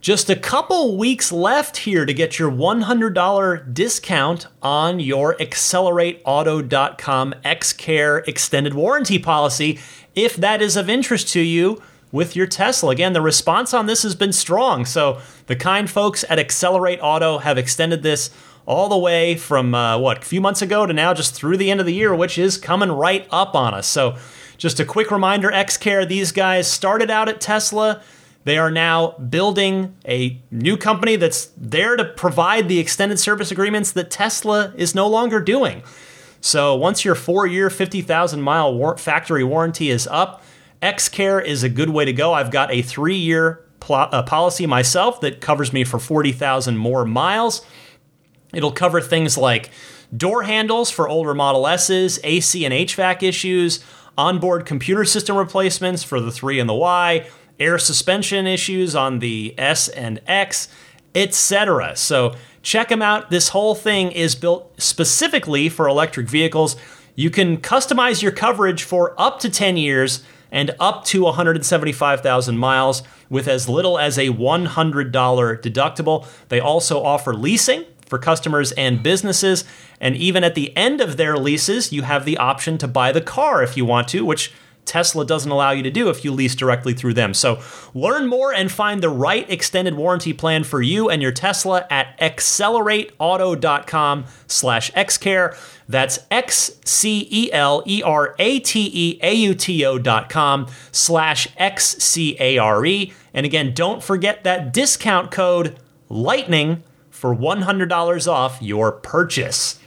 Just a couple weeks left here to get your $100 discount on your accelerateauto.com X-Care extended warranty policy, if that is of interest to you with your Tesla. Again, the response on this has been strong. So the kind folks at Accelerate Auto have extended this all the way from, a few months ago to now, just through the end of the year, which is coming right up on us. So just a quick reminder, X-Care, these guys started out at Tesla. They are now building a new company that's there to provide the extended service agreements that Tesla is no longer doing. So once your 4-year, 50,000-mile factory warranty is up, X-Care is a good way to go. I've got a 3-year policy myself that covers me for 40,000 more miles. It'll cover things like door handles for older Model S's, AC and HVAC issues, onboard computer system replacements for the 3 and the Y, air suspension issues on the S and X, etc. So check them out. This whole thing is built specifically for electric vehicles. You can customize your coverage for up to 10 years and up to 175,000 miles with as little as a $100 deductible. They also offer leasing for customers and businesses. And even at the end of their leases, you have the option to buy the car if you want to, which Tesla doesn't allow you to do if you lease directly through them. So learn more and find the right extended warranty plan for you and your Tesla at accelerateauto.com/xcare. That's xcelerateauto.com/xcare. And again, don't forget that discount code LIGHTNING for $100 off your purchase.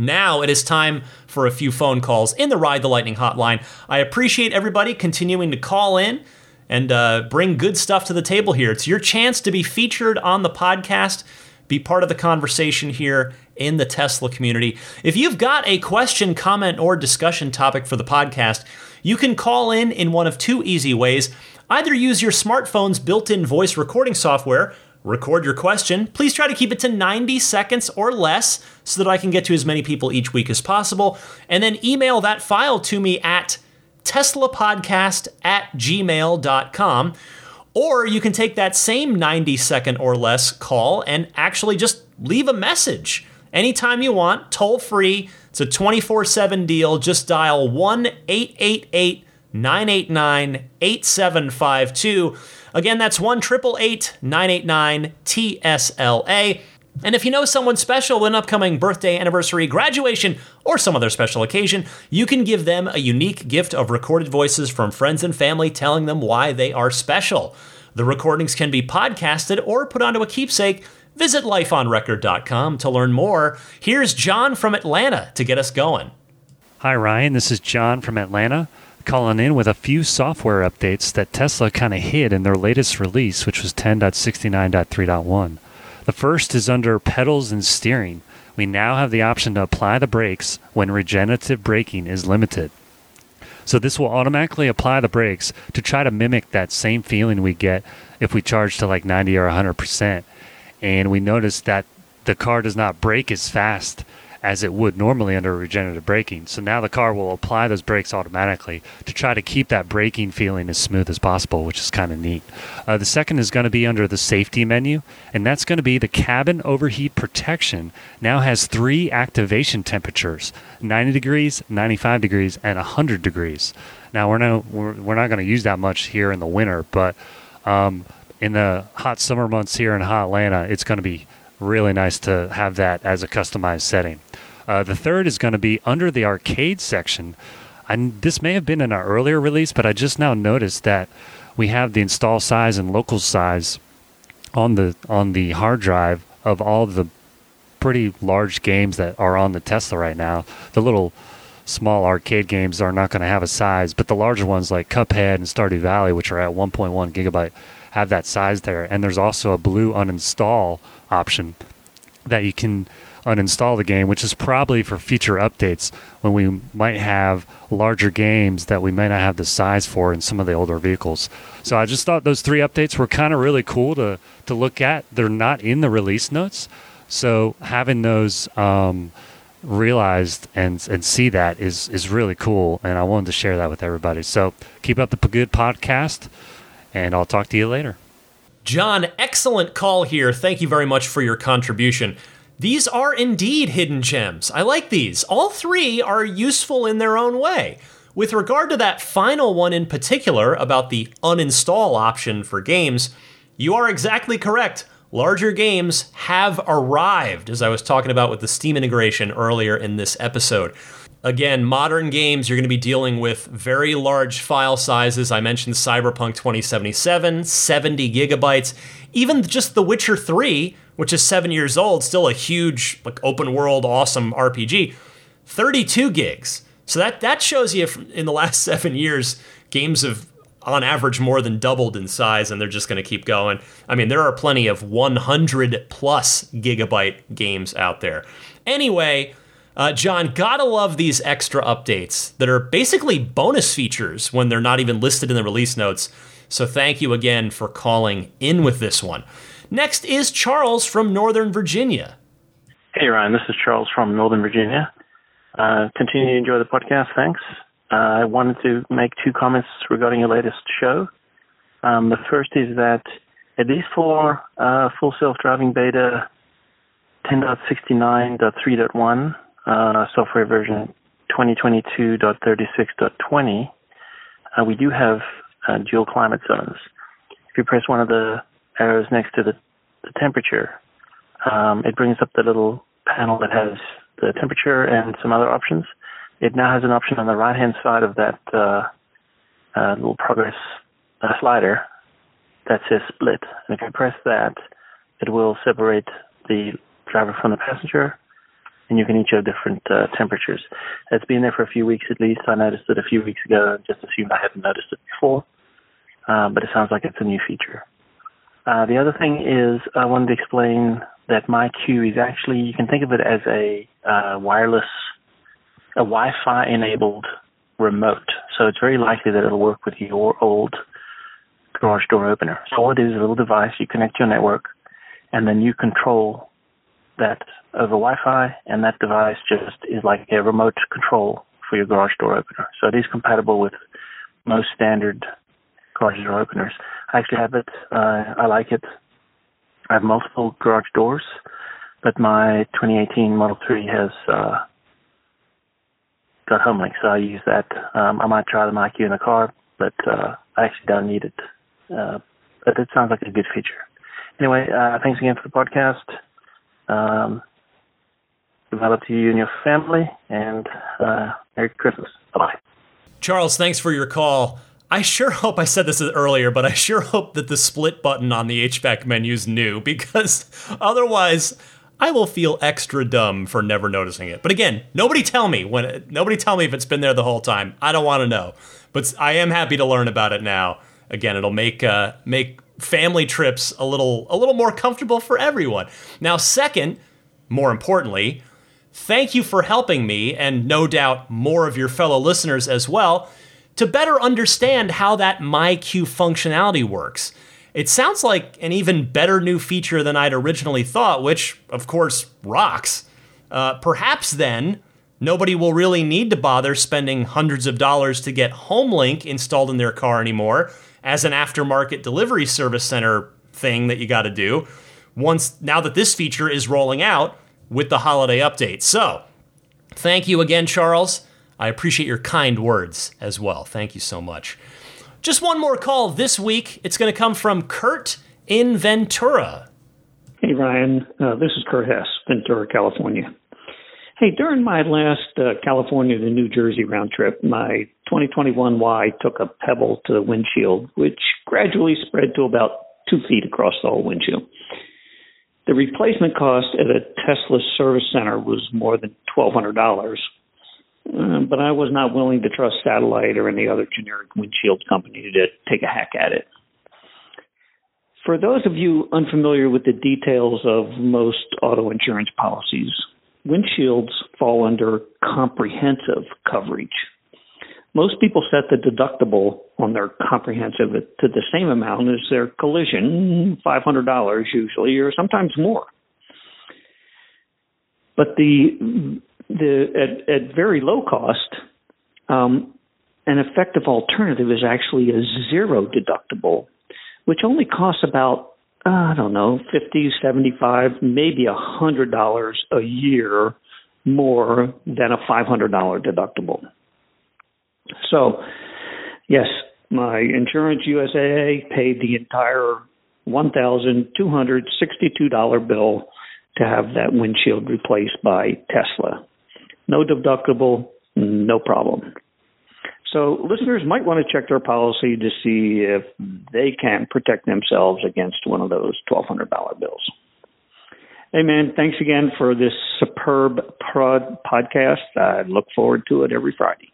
Now it is time for a few phone calls in the Ride the Lightning hotline. I appreciate everybody continuing to call in and bring good stuff to the table here. It's your chance to be featured on the podcast, be part of the conversation here in the Tesla community. If you've got a question, comment, or discussion topic for the podcast, you can call in one of two easy ways. Either use your smartphone's built-in voice recording software, record your question. Please try to keep it to 90 seconds or less so that I can get to as many people each week as possible. And then email that file to me at teslapodcast@gmail.com. Or you can take that same 90-second or less call and actually just leave a message anytime you want, toll-free. It's a 24/7 deal. Just dial 1-888-989-8752. Again, that's 1-888-989-TSLA. And if you know someone special with an upcoming birthday, anniversary, graduation, or some other special occasion, you can give them a unique gift of recorded voices from friends and family telling them why they are special. The recordings can be podcasted or put onto a keepsake Visit lifeonrecord.com to learn more. Here's John from Atlanta to get us going. Hi, Ryan. This is John from Atlanta, calling in with a few software updates that Tesla kind of hid in their latest release, which was 10.69.3.1. The first is under pedals and steering. We now have the option to apply the brakes when regenerative braking is limited. So this will automatically apply the brakes to try to mimic that same feeling we get if we charge to like 90 or 100%. And we noticed that the car does not brake as fast as it would normally under regenerative braking. So now the car will apply those brakes automatically to try to keep that braking feeling as smooth as possible, which is kind of neat. The second is going to be under the safety menu, and that's going to be the cabin overheat protection now has three activation temperatures, 90 degrees, 95 degrees, and 100 degrees. Now, we're not going to use that much here in the winter, but in the hot summer months here in hot Atlanta, it's going to be really nice to have that as a customized setting. The third is going to be under the arcade section. This may have been in our earlier release, but I just now noticed that we have the install size and local size on the hard drive of all the pretty large games that are on the Tesla right now. The little small arcade games are not going to have a size, but the larger ones like Cuphead and Stardew Valley, which are at 1.1 gigabyte, have that size there. And there's also a blue uninstall option that you can uninstall the game, which is probably for future updates when we might have larger games that we may not have the size for in some of the older vehicles. So I just thought those three updates were kind of really cool to look at. They're not in the release notes, so having those realized and see that is really cool, and I wanted to share that with everybody. So keep up the good podcast, and I'll talk to you later. John, excellent call here. Thank you very much for your contribution. These are indeed hidden gems. I like these. All three are useful in their own way. With regard to that final one in particular about the uninstall option for games, you are exactly correct. Larger games have arrived, as I was talking about with the Steam integration earlier in this episode. Again, modern games, you're going to be dealing with very large file sizes. I mentioned Cyberpunk 2077, 70 gigabytes. Even just The Witcher 3, which is 7 years old, still a huge like open world, awesome RPG, 32 gigs. So that shows you in the last 7 years, games have on average more than doubled in size, and they're just going to keep going. I mean, there are plenty of 100 plus gigabyte games out there. Anyway, John, gotta love these extra updates that are basically bonus features when they're not even listed in the release notes. So thank you again for calling in with this one. Next is Charles from Northern Virginia. Hey, Ryan, this is Charles from Northern Virginia. Continue to enjoy the podcast, thanks. I wanted to make two comments regarding your latest show. The first is that at least for full self-driving beta 10.69.3.1, software version 2022.36.20, we do have dual climate zones. If you press one of the arrows next to the temperature, it brings up the little panel that has the temperature and some other options. It now has an option on the right-hand side of that little progress slider that says split. And if you press that, it will separate the driver from the passenger, and you can each have different temperatures. It's been there for a few weeks at least. I noticed it a few weeks ago and just assumed I hadn't noticed it before, but it sounds like it's a new feature. The other thing is I wanted to explain that MyQ is actually, you can think of it as a Wi-Fi-enabled remote. So it's very likely that it'll work with your old garage door opener. So all it is a little device. You connect to your network, and then you control that over Wi-Fi, and that device just is like a remote control for your garage door opener. So it is compatible with most standard garage door openers. I actually have it. I like it. I have multiple garage doors, but my 2018 Model 3 has got HomeLink, so I use that. I might try the MyQ in the car, but I actually don't need it. But it sounds like a good feature. Anyway, thanks again for the podcast. Good luck to you and your family, and Merry Christmas. Bye-bye. Charles, thanks for your call. I sure hope, I said this earlier, but I sure hope that the split button on the HVAC menu is new, because otherwise I will feel extra dumb for never noticing it. But again, nobody tell me if it's been there the whole time. I don't want to know, but I am happy to learn about it now. Again, it'll make family trips a little more comfortable for everyone. Now, second, more importantly, thank you for helping me, and no doubt more of your fellow listeners as well, to better understand how that MyQ functionality works. It sounds like an even better new feature than I'd originally thought, which, of course, rocks. Perhaps then, nobody will really need to bother spending hundreds of dollars to get HomeLink installed in their car anymore as an aftermarket delivery service center thing that you got to do now that this feature is rolling out with the holiday update. So, thank you again, Charles. I appreciate your kind words as well. Thank you so much. Just one more call this week. It's going to come from Kurt in Ventura. Hey, Ryan. This is Kurt Hess, Ventura, California. Hey, during my last California to New Jersey round trip, my 2021 Y took a pebble to the windshield, which gradually spread to about 2 feet across the whole windshield. The replacement cost at a Tesla service center was more than $1,200, but I was not willing to trust Satellite or any other generic windshield company to take a hack at it. For those of you unfamiliar with the details of most auto insurance policies, windshields fall under comprehensive coverage. Most people set the deductible on their comprehensive to the same amount as their collision, $500 usually, or sometimes more. But at very low cost, an effective alternative is actually a zero deductible, which only costs about, I don't know, $50, $75, maybe $100 a year more than a $500 deductible. So, yes, my Insurance USA paid the entire $1,262 bill to have that windshield replaced by Tesla. No deductible, no problem. So listeners might want to check their policy to see if they can protect themselves against one of those $1,200 bills. Hey, man, thanks again for this superb podcast. I look forward to it every Friday.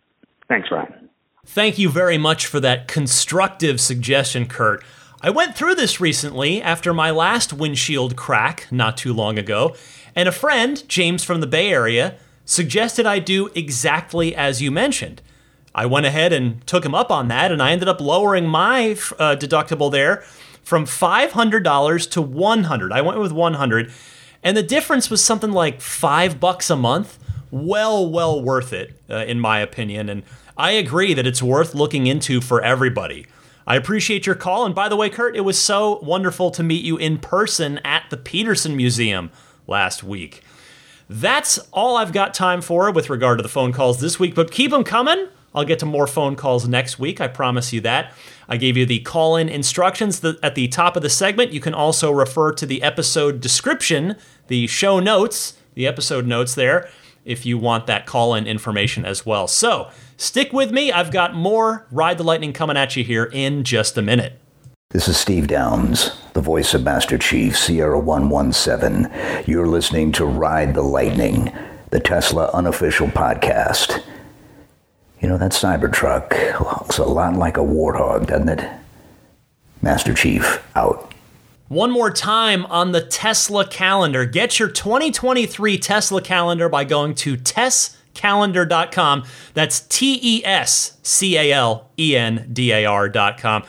Thanks, Ryan. Thank you very much for that constructive suggestion, Kurt. I went through this recently after my last windshield crack not too long ago, and a friend, James from the Bay Area, suggested I do exactly as you mentioned. I went ahead and took him up on that, and I ended up lowering my deductible there from $500 to $100. I went with $100, and the difference was something like $5 a month. Well worth it, in my opinion, and I agree that it's worth looking into for everybody. I appreciate your call, and by the way, Kurt, it was so wonderful to meet you in person at the Peterson Museum last week. That's all I've got time for with regard to the phone calls this week, but keep them coming. I'll get to more phone calls next week, I promise you that. I gave you the call-in instructions at the top of the segment. You can also refer to the episode description, the show notes, the episode notes there, if you want that call-in information as well. So stick with me. I've got more Ride the Lightning coming at you here in just a minute. This is Steve Downs, the voice of Master Chief, Sierra 117. You're listening to Ride the Lightning, the Tesla unofficial podcast. You know, that Cybertruck looks a lot like a warthog, doesn't it? Master Chief, out. One more time on the Tesla calendar. Get your 2023 Tesla calendar by going to testcalendar.com. That's TESCALENDAR.com.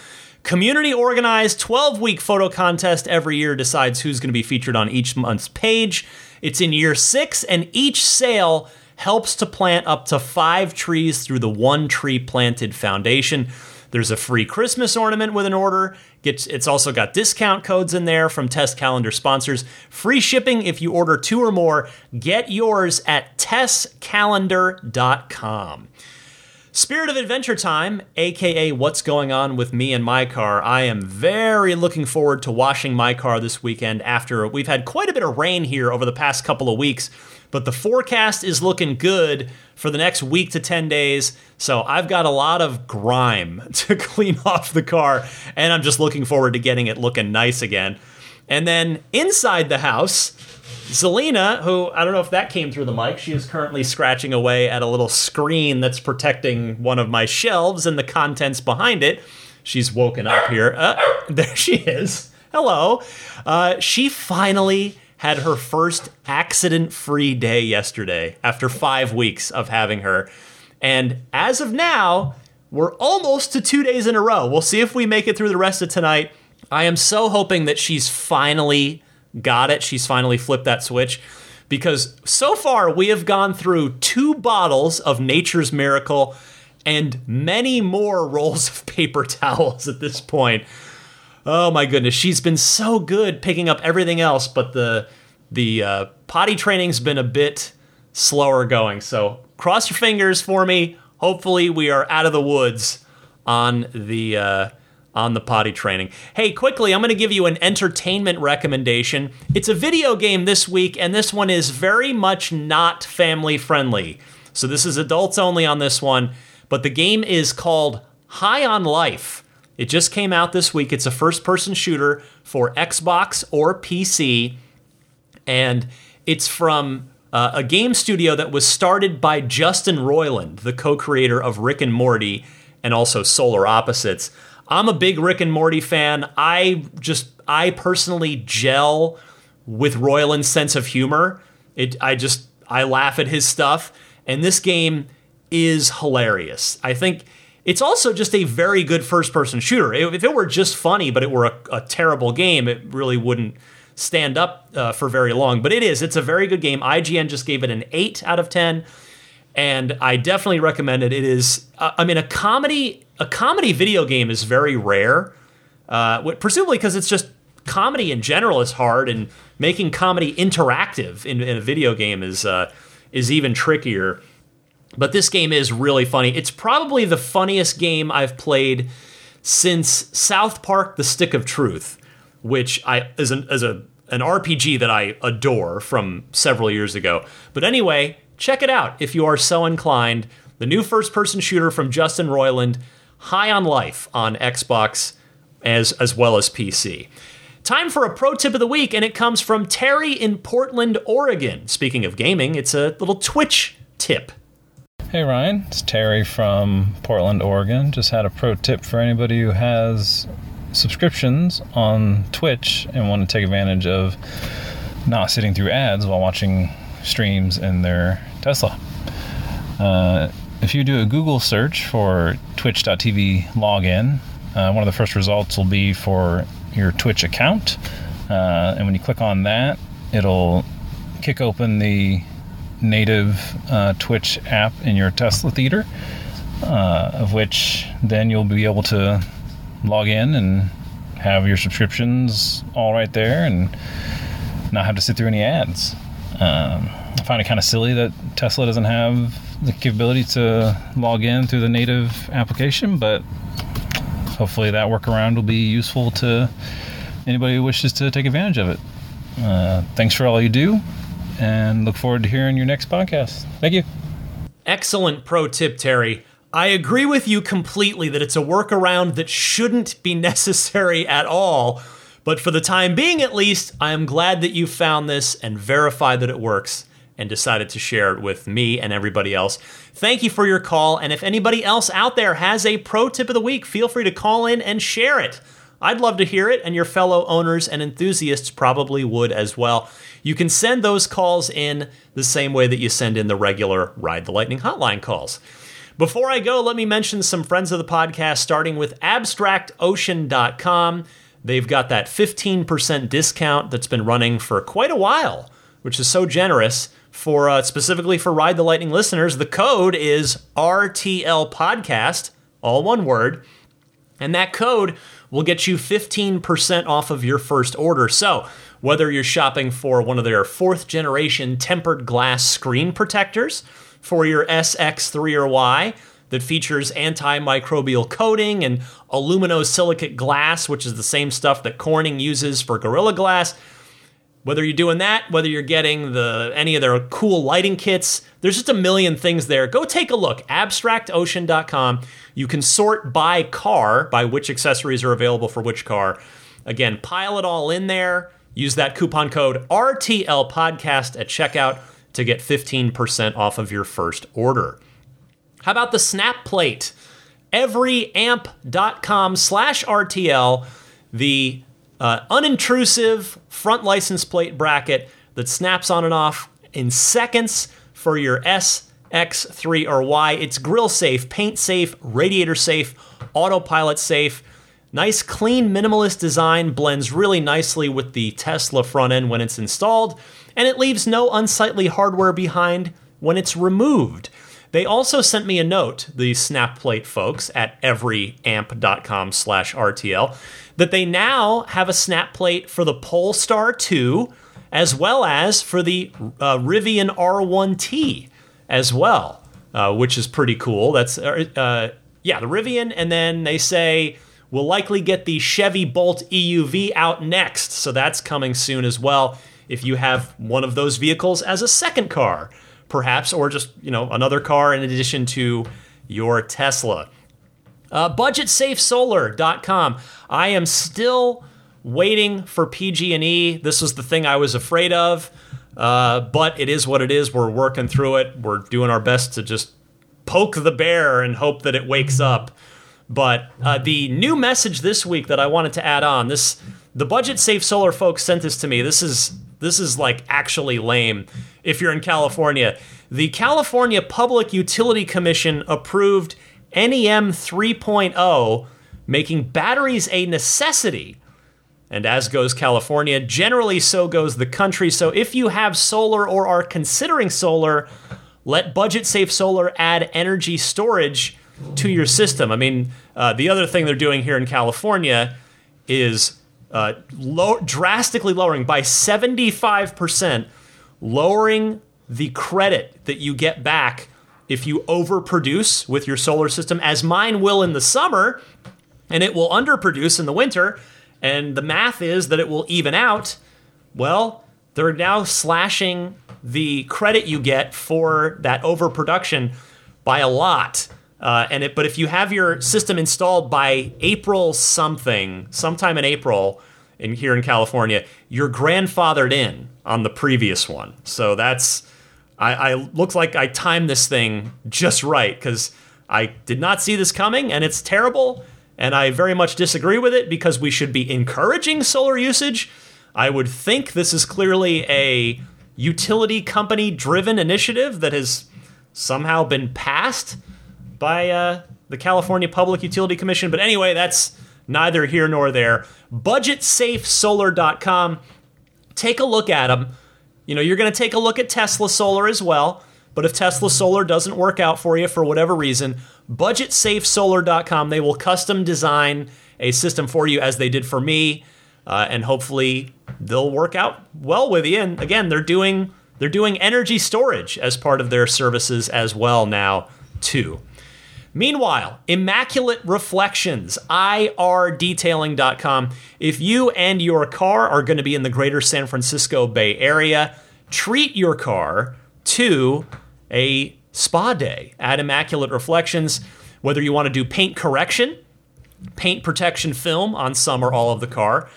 Community-organized 12-week photo contest every year decides who's going to be featured on each month's page. It's in year 6, and each sale helps to plant up to 5 trees through the One Tree Planted Foundation. There's a free Christmas ornament with an order. It's also got discount codes in there from Test Calendar sponsors. Free shipping if you order 2 or more. Get yours at testcalendar.com. Spirit of Adventure Time, aka What's Going On With Me and My Car. I am very looking forward to washing my car this weekend after we've had quite a bit of rain here over the past couple of weeks, but the forecast is looking good for the next week to 10 days, so I've got a lot of grime to clean off the car, and I'm just looking forward to getting it looking nice again. And then inside the house, Zelina, who, I don't know if that came through the mic, she is currently scratching away at a little screen that's protecting one of my shelves and the contents behind it. She's woken up here. There she is. Hello. She finally had her first accident-free day yesterday after 5 weeks of having her. And as of now, we're almost to 2 days in a row. We'll see if we make it through the rest of tonight. I am so hoping that she's finally got it. She's finally flipped that switch, because so far we have gone through 2 bottles of Nature's Miracle and many more rolls of paper towels at this point. Oh my goodness. She's been so good picking up everything else, but the potty training's been a bit slower going. So cross your fingers for me. Hopefully we are out of the woods on the potty training. Hey, quickly, I'm going to give you an entertainment recommendation. It's a video game this week, and this one is very much not family friendly. So this is adults only on this one, but the game is called High on Life. It just came out this week. It's a first-person shooter for Xbox or PC, and it's from a game studio that was started by Justin Roiland, the co-creator of Rick and Morty and also Solar Opposites. I'm a big Rick and Morty fan. I personally gel with Roiland's sense of humor. I laugh at his stuff, and this game is hilarious. I think it's also just a very good first-person shooter. If it were just funny, but it were a terrible game, it really wouldn't stand up for very long. But it is. It's a very good game. IGN just gave it an 8 out of 10, and I definitely recommend it. It is, a comedy. A comedy video game is very rare, presumably because it's just comedy in general is hard, and making comedy interactive in a video game is even trickier. But this game is really funny. It's probably the funniest game I've played since South Park: The Stick of Truth, which is an RPG that I adore from several years ago. But anyway, check it out if you are so inclined. The new first-person shooter from Justin Roiland, High on Life on Xbox as well as PC. Time for a pro tip of the week, and it comes from Terry in Portland, Oregon. Speaking of gaming, it's a little Twitch tip. Hey Ryan, it's Terry from Portland, Oregon. Just had a pro tip for anybody who has subscriptions on Twitch and want to take advantage of not sitting through ads while watching streams in their Tesla. If you do a Google search for twitch.tv login, one of the first results will be for your Twitch account. And when you click on that, it'll kick open the native Twitch app in your Tesla theater, of which then you'll be able to log in and have your subscriptions all right there and not have to sit through any ads. I find it kind of silly that Tesla doesn't have the capability to log in through the native application, but hopefully that workaround will be useful to anybody who wishes to take advantage of it. Thanks for all you do, and look forward to hearing your next podcast. Thank you. Excellent pro tip, Terry. I agree with you completely that it's a workaround that shouldn't be necessary at all, but for the time being at least, I am glad that you found this and verified that it works and decided to share it with me and everybody else. Thank you for your call, and if anybody else out there has a pro tip of the week, feel free to call in and share it. I'd love to hear it, and your fellow owners and enthusiasts probably would as well. You can send those calls in the same way that you send in the regular Ride the Lightning hotline calls. Before I go, let me mention some friends of the podcast, starting with abstractocean.com. They've got that 15% discount that's been running for quite a while, which is so generous. For specifically for Ride the Lightning listeners, the code is RTLPodcast, all one word, and that code will get you 15% off of your first order. So whether you're shopping for one of their 4th generation tempered glass screen protectors for your SX3 or Y, that features antimicrobial coating and aluminosilicate glass, which is the same stuff that Corning uses for Gorilla Glass. Whether you're doing that, whether you're getting any of their cool lighting kits, there's just a million things there. Go take a look, abstractocean.com. You can sort by car, by which accessories are available for which car. Again, pile it all in there. Use that coupon code RTLPODCAST at checkout to get 15% off of your first order. How about the SnapPlate? Everyamp.com/RTL, the unintrusive front license plate bracket that snaps on and off in seconds for your S, X, 3, or Y. It's grill safe, paint safe, radiator safe, autopilot safe. Nice, clean, minimalist design blends really nicely with the Tesla front end when it's installed, and it leaves no unsightly hardware behind when it's removed. They also sent me a note, the SnapPlate folks at everyamp.com/RTL, that they now have a SnapPlate for the Polestar 2, as well as for the Rivian R1T as well, which is pretty cool. That's, the Rivian, and then they say, we'll likely get the Chevy Bolt EUV out next, so that's coming soon as well if you have one of those vehicles as a second car, perhaps, or just, another car in addition to your Tesla. BudgetSafeSolar.com. I am still waiting for PG&E. This was the thing I was afraid of, but it is what it is. We're working through it. We're doing our best to just poke the bear and hope that it wakes up. But the new message this week that I wanted to add on, the Budget Safe Solar folks sent this to me. This is like actually lame if you're in California. The California Public Utility Commission approved NEM 3.0, making batteries a necessity. And as goes California, generally so goes the country. So if you have solar or are considering solar, let Budget Safe Solar add energy storage to your system. I mean, the other thing they're doing here in California is drastically lowering by 75%, lowering the credit that you get back if you overproduce with your solar system, as mine will in the summer, and it will underproduce in the winter, and the math is that it will even out. Well, they're now slashing the credit you get for that overproduction by a lot. But if you have your system installed by sometime in April, here in California, you're grandfathered in on the previous one. So I looks like I timed this thing just right, because I did not see this coming, and it's terrible, and I very much disagree with it because we should be encouraging solar usage. I would think this is clearly a utility company-driven initiative that has somehow been passed by the California Public Utility Commission. But anyway, that's neither here nor there. BudgetSafeSolar.com. Take a look at them. You're going to take a look at Tesla Solar as well. But if Tesla Solar doesn't work out for you for whatever reason, BudgetSafeSolar.com. They will custom design a system for you, as they did for me. And hopefully they'll work out well with you. And again, they're doing energy storage as part of their services as well now, too. Meanwhile, Immaculate Reflections, irdetailing.com. If you and your car are going to be in the greater San Francisco Bay Area, treat your car to a spa day at Immaculate Reflections. Whether you want to do paint correction, paint protection film on some or all of the car,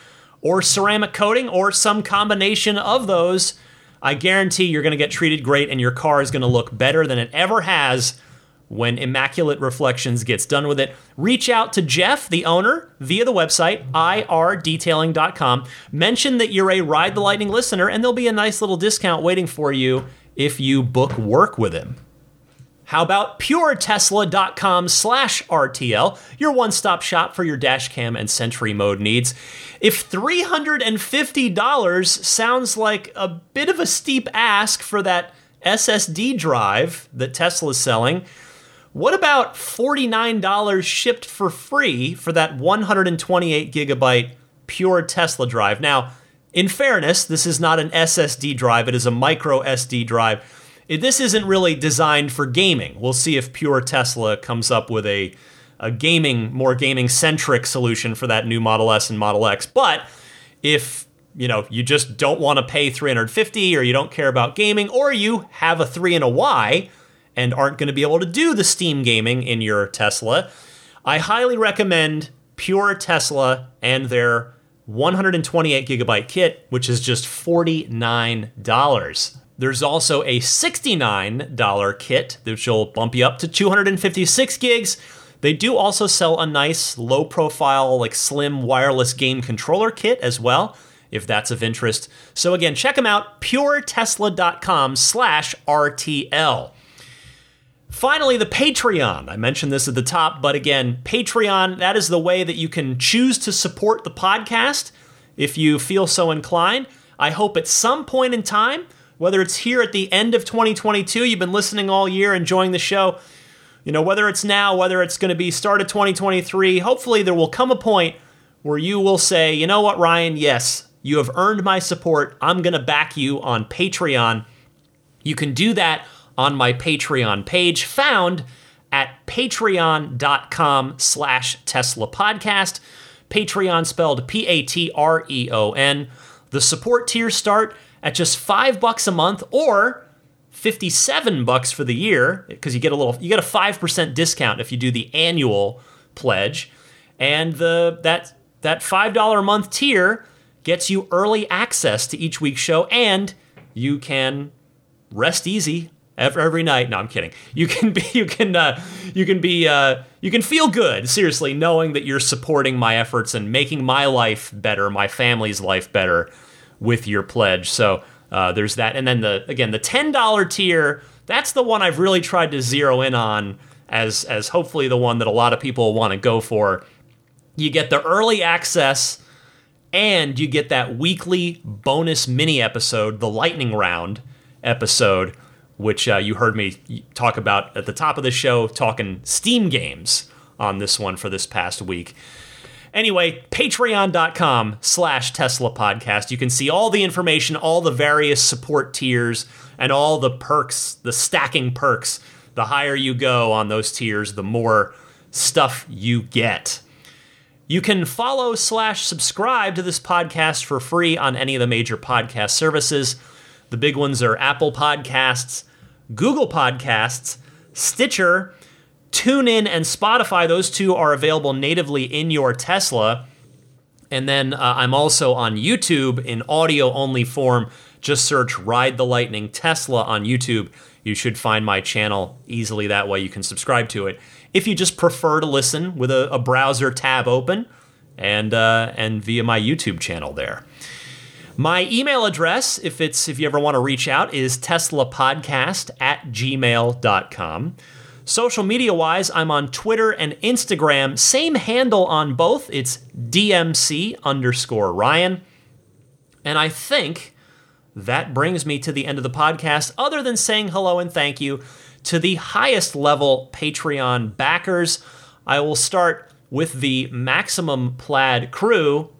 or ceramic coating, or some combination of those, I guarantee you're going to get treated great and your car is going to look better than it ever has when Immaculate Reflections gets done with it. Reach out to Jeff, the owner, via the website, irdetailing.com. Mention that you're a Ride the Lightning listener, and there'll be a nice little discount waiting for you if you book work with him. How about puretesla.com/RTL, your one-stop shop for your dash cam and sentry mode needs. If $350 sounds like a bit of a steep ask for that SSD drive that Tesla's selling, what about $49 shipped for free for that 128 gigabyte pure Tesla drive? Now, in fairness, this is not an SSD drive. It is a micro SD drive. This isn't really designed for gaming. We'll see if pure Tesla comes up with a gaming, more gaming-centric solution for that new Model S and Model X. But if, you just don't want to pay $350 or you don't care about gaming, or you have a 3 and a Y and aren't going to be able to do the Steam gaming in your Tesla, I highly recommend pure Tesla and their 128 gigabyte kit, which is just $49. There's also a $69 kit, which will bump you up to 256 gigs. They do also sell a nice low profile, slim wireless game controller kit as well, if that's of interest. So again, check them out, puretesla.com/RTL. Finally, the Patreon. I mentioned this at the top, but again, Patreon, that is the way that you can choose to support the podcast if you feel so inclined. I hope at some point in time, whether it's here at the end of 2022, you've been listening all year, enjoying the show, whether it's now, whether it's going to be start of 2023, hopefully there will come a point where you will say, you know what, Ryan, yes, you have earned my support. I'm going to back you on Patreon. You can do that on my Patreon page, found at patreon.com/TeslaPodcast, Patreon spelled P-A-T-R-E-O-N. The support tiers start at just $5 a month or $57 for the year, because you get a 5% discount if you do the annual pledge. And that $5 a month tier gets you early access to each week's show, and you can rest easy every night. No, I'm kidding. You can feel good, seriously, knowing that you're supporting my efforts and making my life better, my family's life better with your pledge. So there's that. And then the $10 tier, that's the one I've really tried to zero in on as hopefully the one that a lot of people want to go for. You get the early access and you get that weekly bonus mini episode, the lightning round episode, which you heard me talk about at the top of the show, talking Steam games on this one for this past week. Anyway, patreon.com/TeslaPodcast. You can see all the information, all the various support tiers, and all the perks, the stacking perks. The higher you go on those tiers, the more stuff you get. You can follow /subscribe to this podcast for free on any of the major podcast services. The big ones are Apple Podcasts, Google Podcasts, Stitcher, TuneIn, and Spotify. Those two are available natively in your Tesla. And then I'm also on YouTube in audio-only form. Just search Ride the Lightning Tesla on YouTube. You should find my channel easily that way. You can subscribe to it. If you just prefer to listen with a browser tab open and via my YouTube channel there. My email address, if you ever want to reach out, is teslapodcast@gmail.com. Social media-wise, I'm on Twitter and Instagram. Same handle on both. It's DMC_Ryan. And I think that brings me to the end of the podcast, other than saying hello and thank you to the highest level Patreon backers. I will start with the Maximum Plaid crew.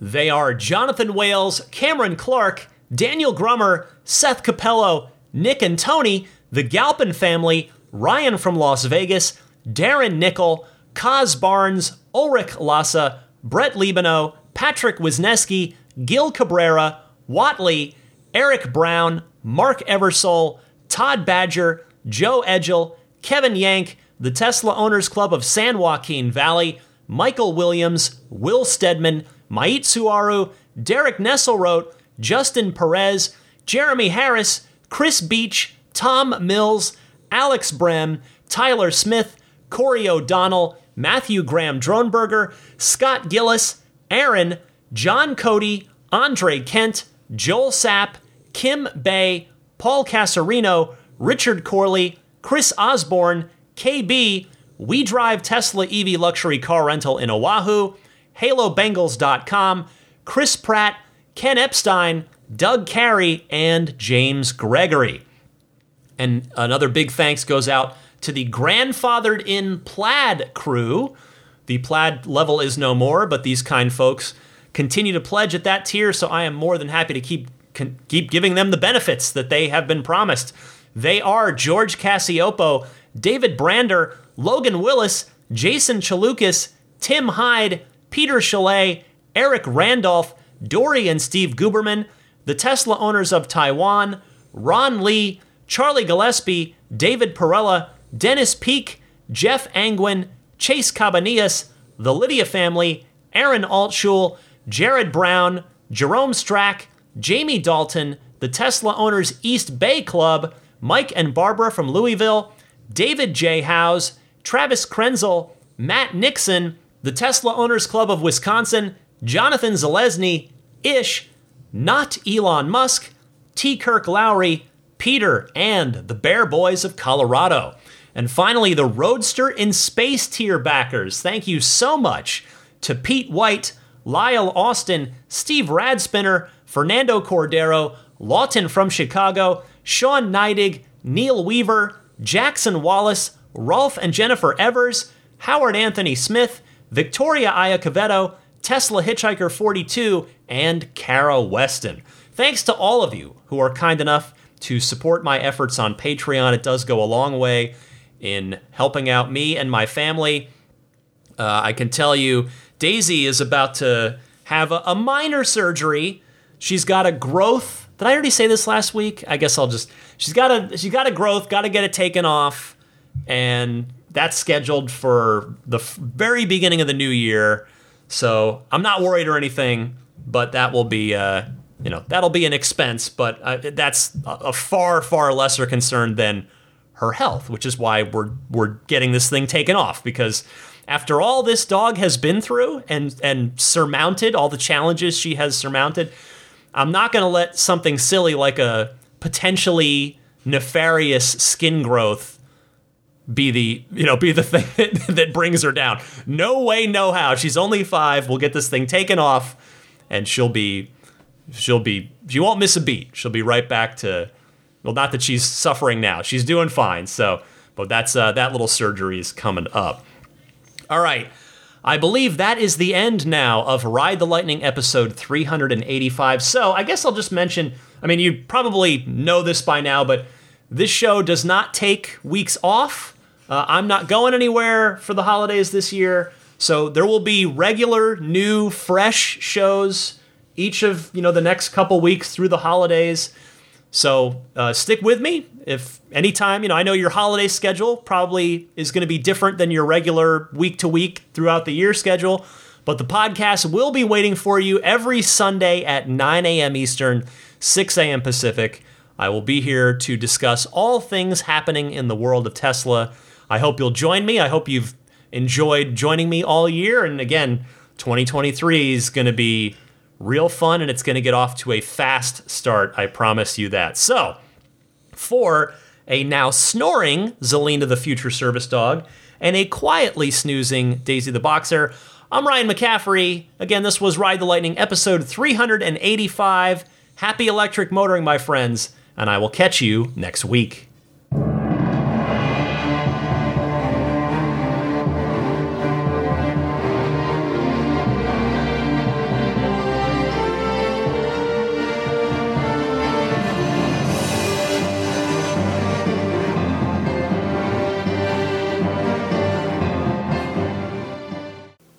They are Jonathan Wales, Cameron Clark, Daniel Grummer, Seth Capello, Nick and Tony, the Galpin family, Ryan from Las Vegas, Darren Nickel, Kaz Barnes, Ulrich Lassa, Brett Libano, Patrick Wisneski, Gil Cabrera, Watley, Eric Brown, Mark Eversole, Todd Badger, Joe Edgel, Kevin Yank, the Tesla Owners Club of San Joaquin Valley, Michael Williams, Will Stedman, Mait Suaru, Derek Nesselrote, Justin Perez, Jeremy Harris, Chris Beach, Tom Mills, Alex Brem, Tyler Smith, Corey O'Donnell, Matthew Graham Dronberger, Scott Gillis, Aaron, John Cody, Andre Kent, Joel Sapp, Kim Bay, Paul Casarino, Richard Corley, Chris Osborne, KB, We Drive Tesla EV Luxury Car Rental in Oahu, HaloBengals.com, Chris Pratt, Ken Epstein, Doug Carey, and James Gregory. And another big thanks goes out to the Grandfathered in Plaid crew. The Plaid level is no more, but these kind folks continue to pledge at that tier, so I am more than happy to keep giving them the benefits that they have been promised. They are George Cassiopo, David Brander, Logan Willis, Jason Chalukas, Tim Hyde, Peter Chalet, Eric Randolph, Dory and Steve Guberman, the Tesla owners of Taiwan, Ron Lee, Charlie Gillespie, David Perella, Dennis Peake, Jeff Angwin, Chase Cabanillas, the Lydia family, Aaron Altschul, Jared Brown, Jerome Strack, Jamie Dalton, the Tesla Owners East Bay Club, Mike and Barbara from Louisville, David J. Howes, Travis Krenzel, Matt Nixon, the Tesla Owners Club of Wisconsin, Jonathan Zalesny, Ish, Not Elon Musk, T. Kirk Lowry, Peter, and the Bear Boys of Colorado. And finally, the Roadster in Space tier backers. Thank you so much to Pete White, Lyle Austin, Steve Radspinner, Fernando Cordero, Lawton from Chicago, Sean Neidig, Neil Weaver, Jackson Wallace, Rolf and Jennifer Evers, Howard Anthony Smith, Victoria Iacovetto, Tesla Hitchhiker 42, and Kara Weston. Thanks to all of you who are kind enough to support my efforts on Patreon. It does go a long way in helping out me and my family. I can tell you, Daisy is about to have a minor surgery. She's got a growth. Did I already say this last week? I guess I'll just... She's got a growth, got to get it taken off, and that's scheduled for the very beginning of the new year. So I'm not worried or anything, but that will be... that'll be an expense, but that's a far, far lesser concern than her health, which is why we're getting this thing taken off, because after all this dog has been through and surmounted, all the challenges she has surmounted, I'm not going to let something silly like a potentially nefarious skin growth be the thing that brings her down. No way, no how. She's only 5. We'll get this thing taken off, and she won't miss a beat. She'll be right back to, well, not that she's suffering now. She's doing fine. So, but that's that little surgery is coming up. All right. I believe that is the end now of Ride the Lightning episode 385. So I guess I'll just mention, I mean, you probably know this by now, but this show does not take weeks off. I'm not going anywhere for the holidays this year. So there will be regular, new, fresh shows each of, the next couple weeks through the holidays. So stick with me. If anytime, I know your holiday schedule probably is going to be different than your regular week-to-week throughout the year schedule, but the podcast will be waiting for you every Sunday at 9 a.m. Eastern, 6 a.m. Pacific. I will be here to discuss all things happening in the world of Tesla. I hope you'll join me. I hope you've enjoyed joining me all year. And again, 2023 is going to be real fun, and it's going to get off to a fast start. I promise you that. So, for a now snoring Zelina the Future Service Dog and a quietly snoozing Daisy the Boxer, I'm Ryan McCaffrey. Again, this was Ride the Lightning, episode 385. Happy electric motoring, my friends, and I will catch you next week.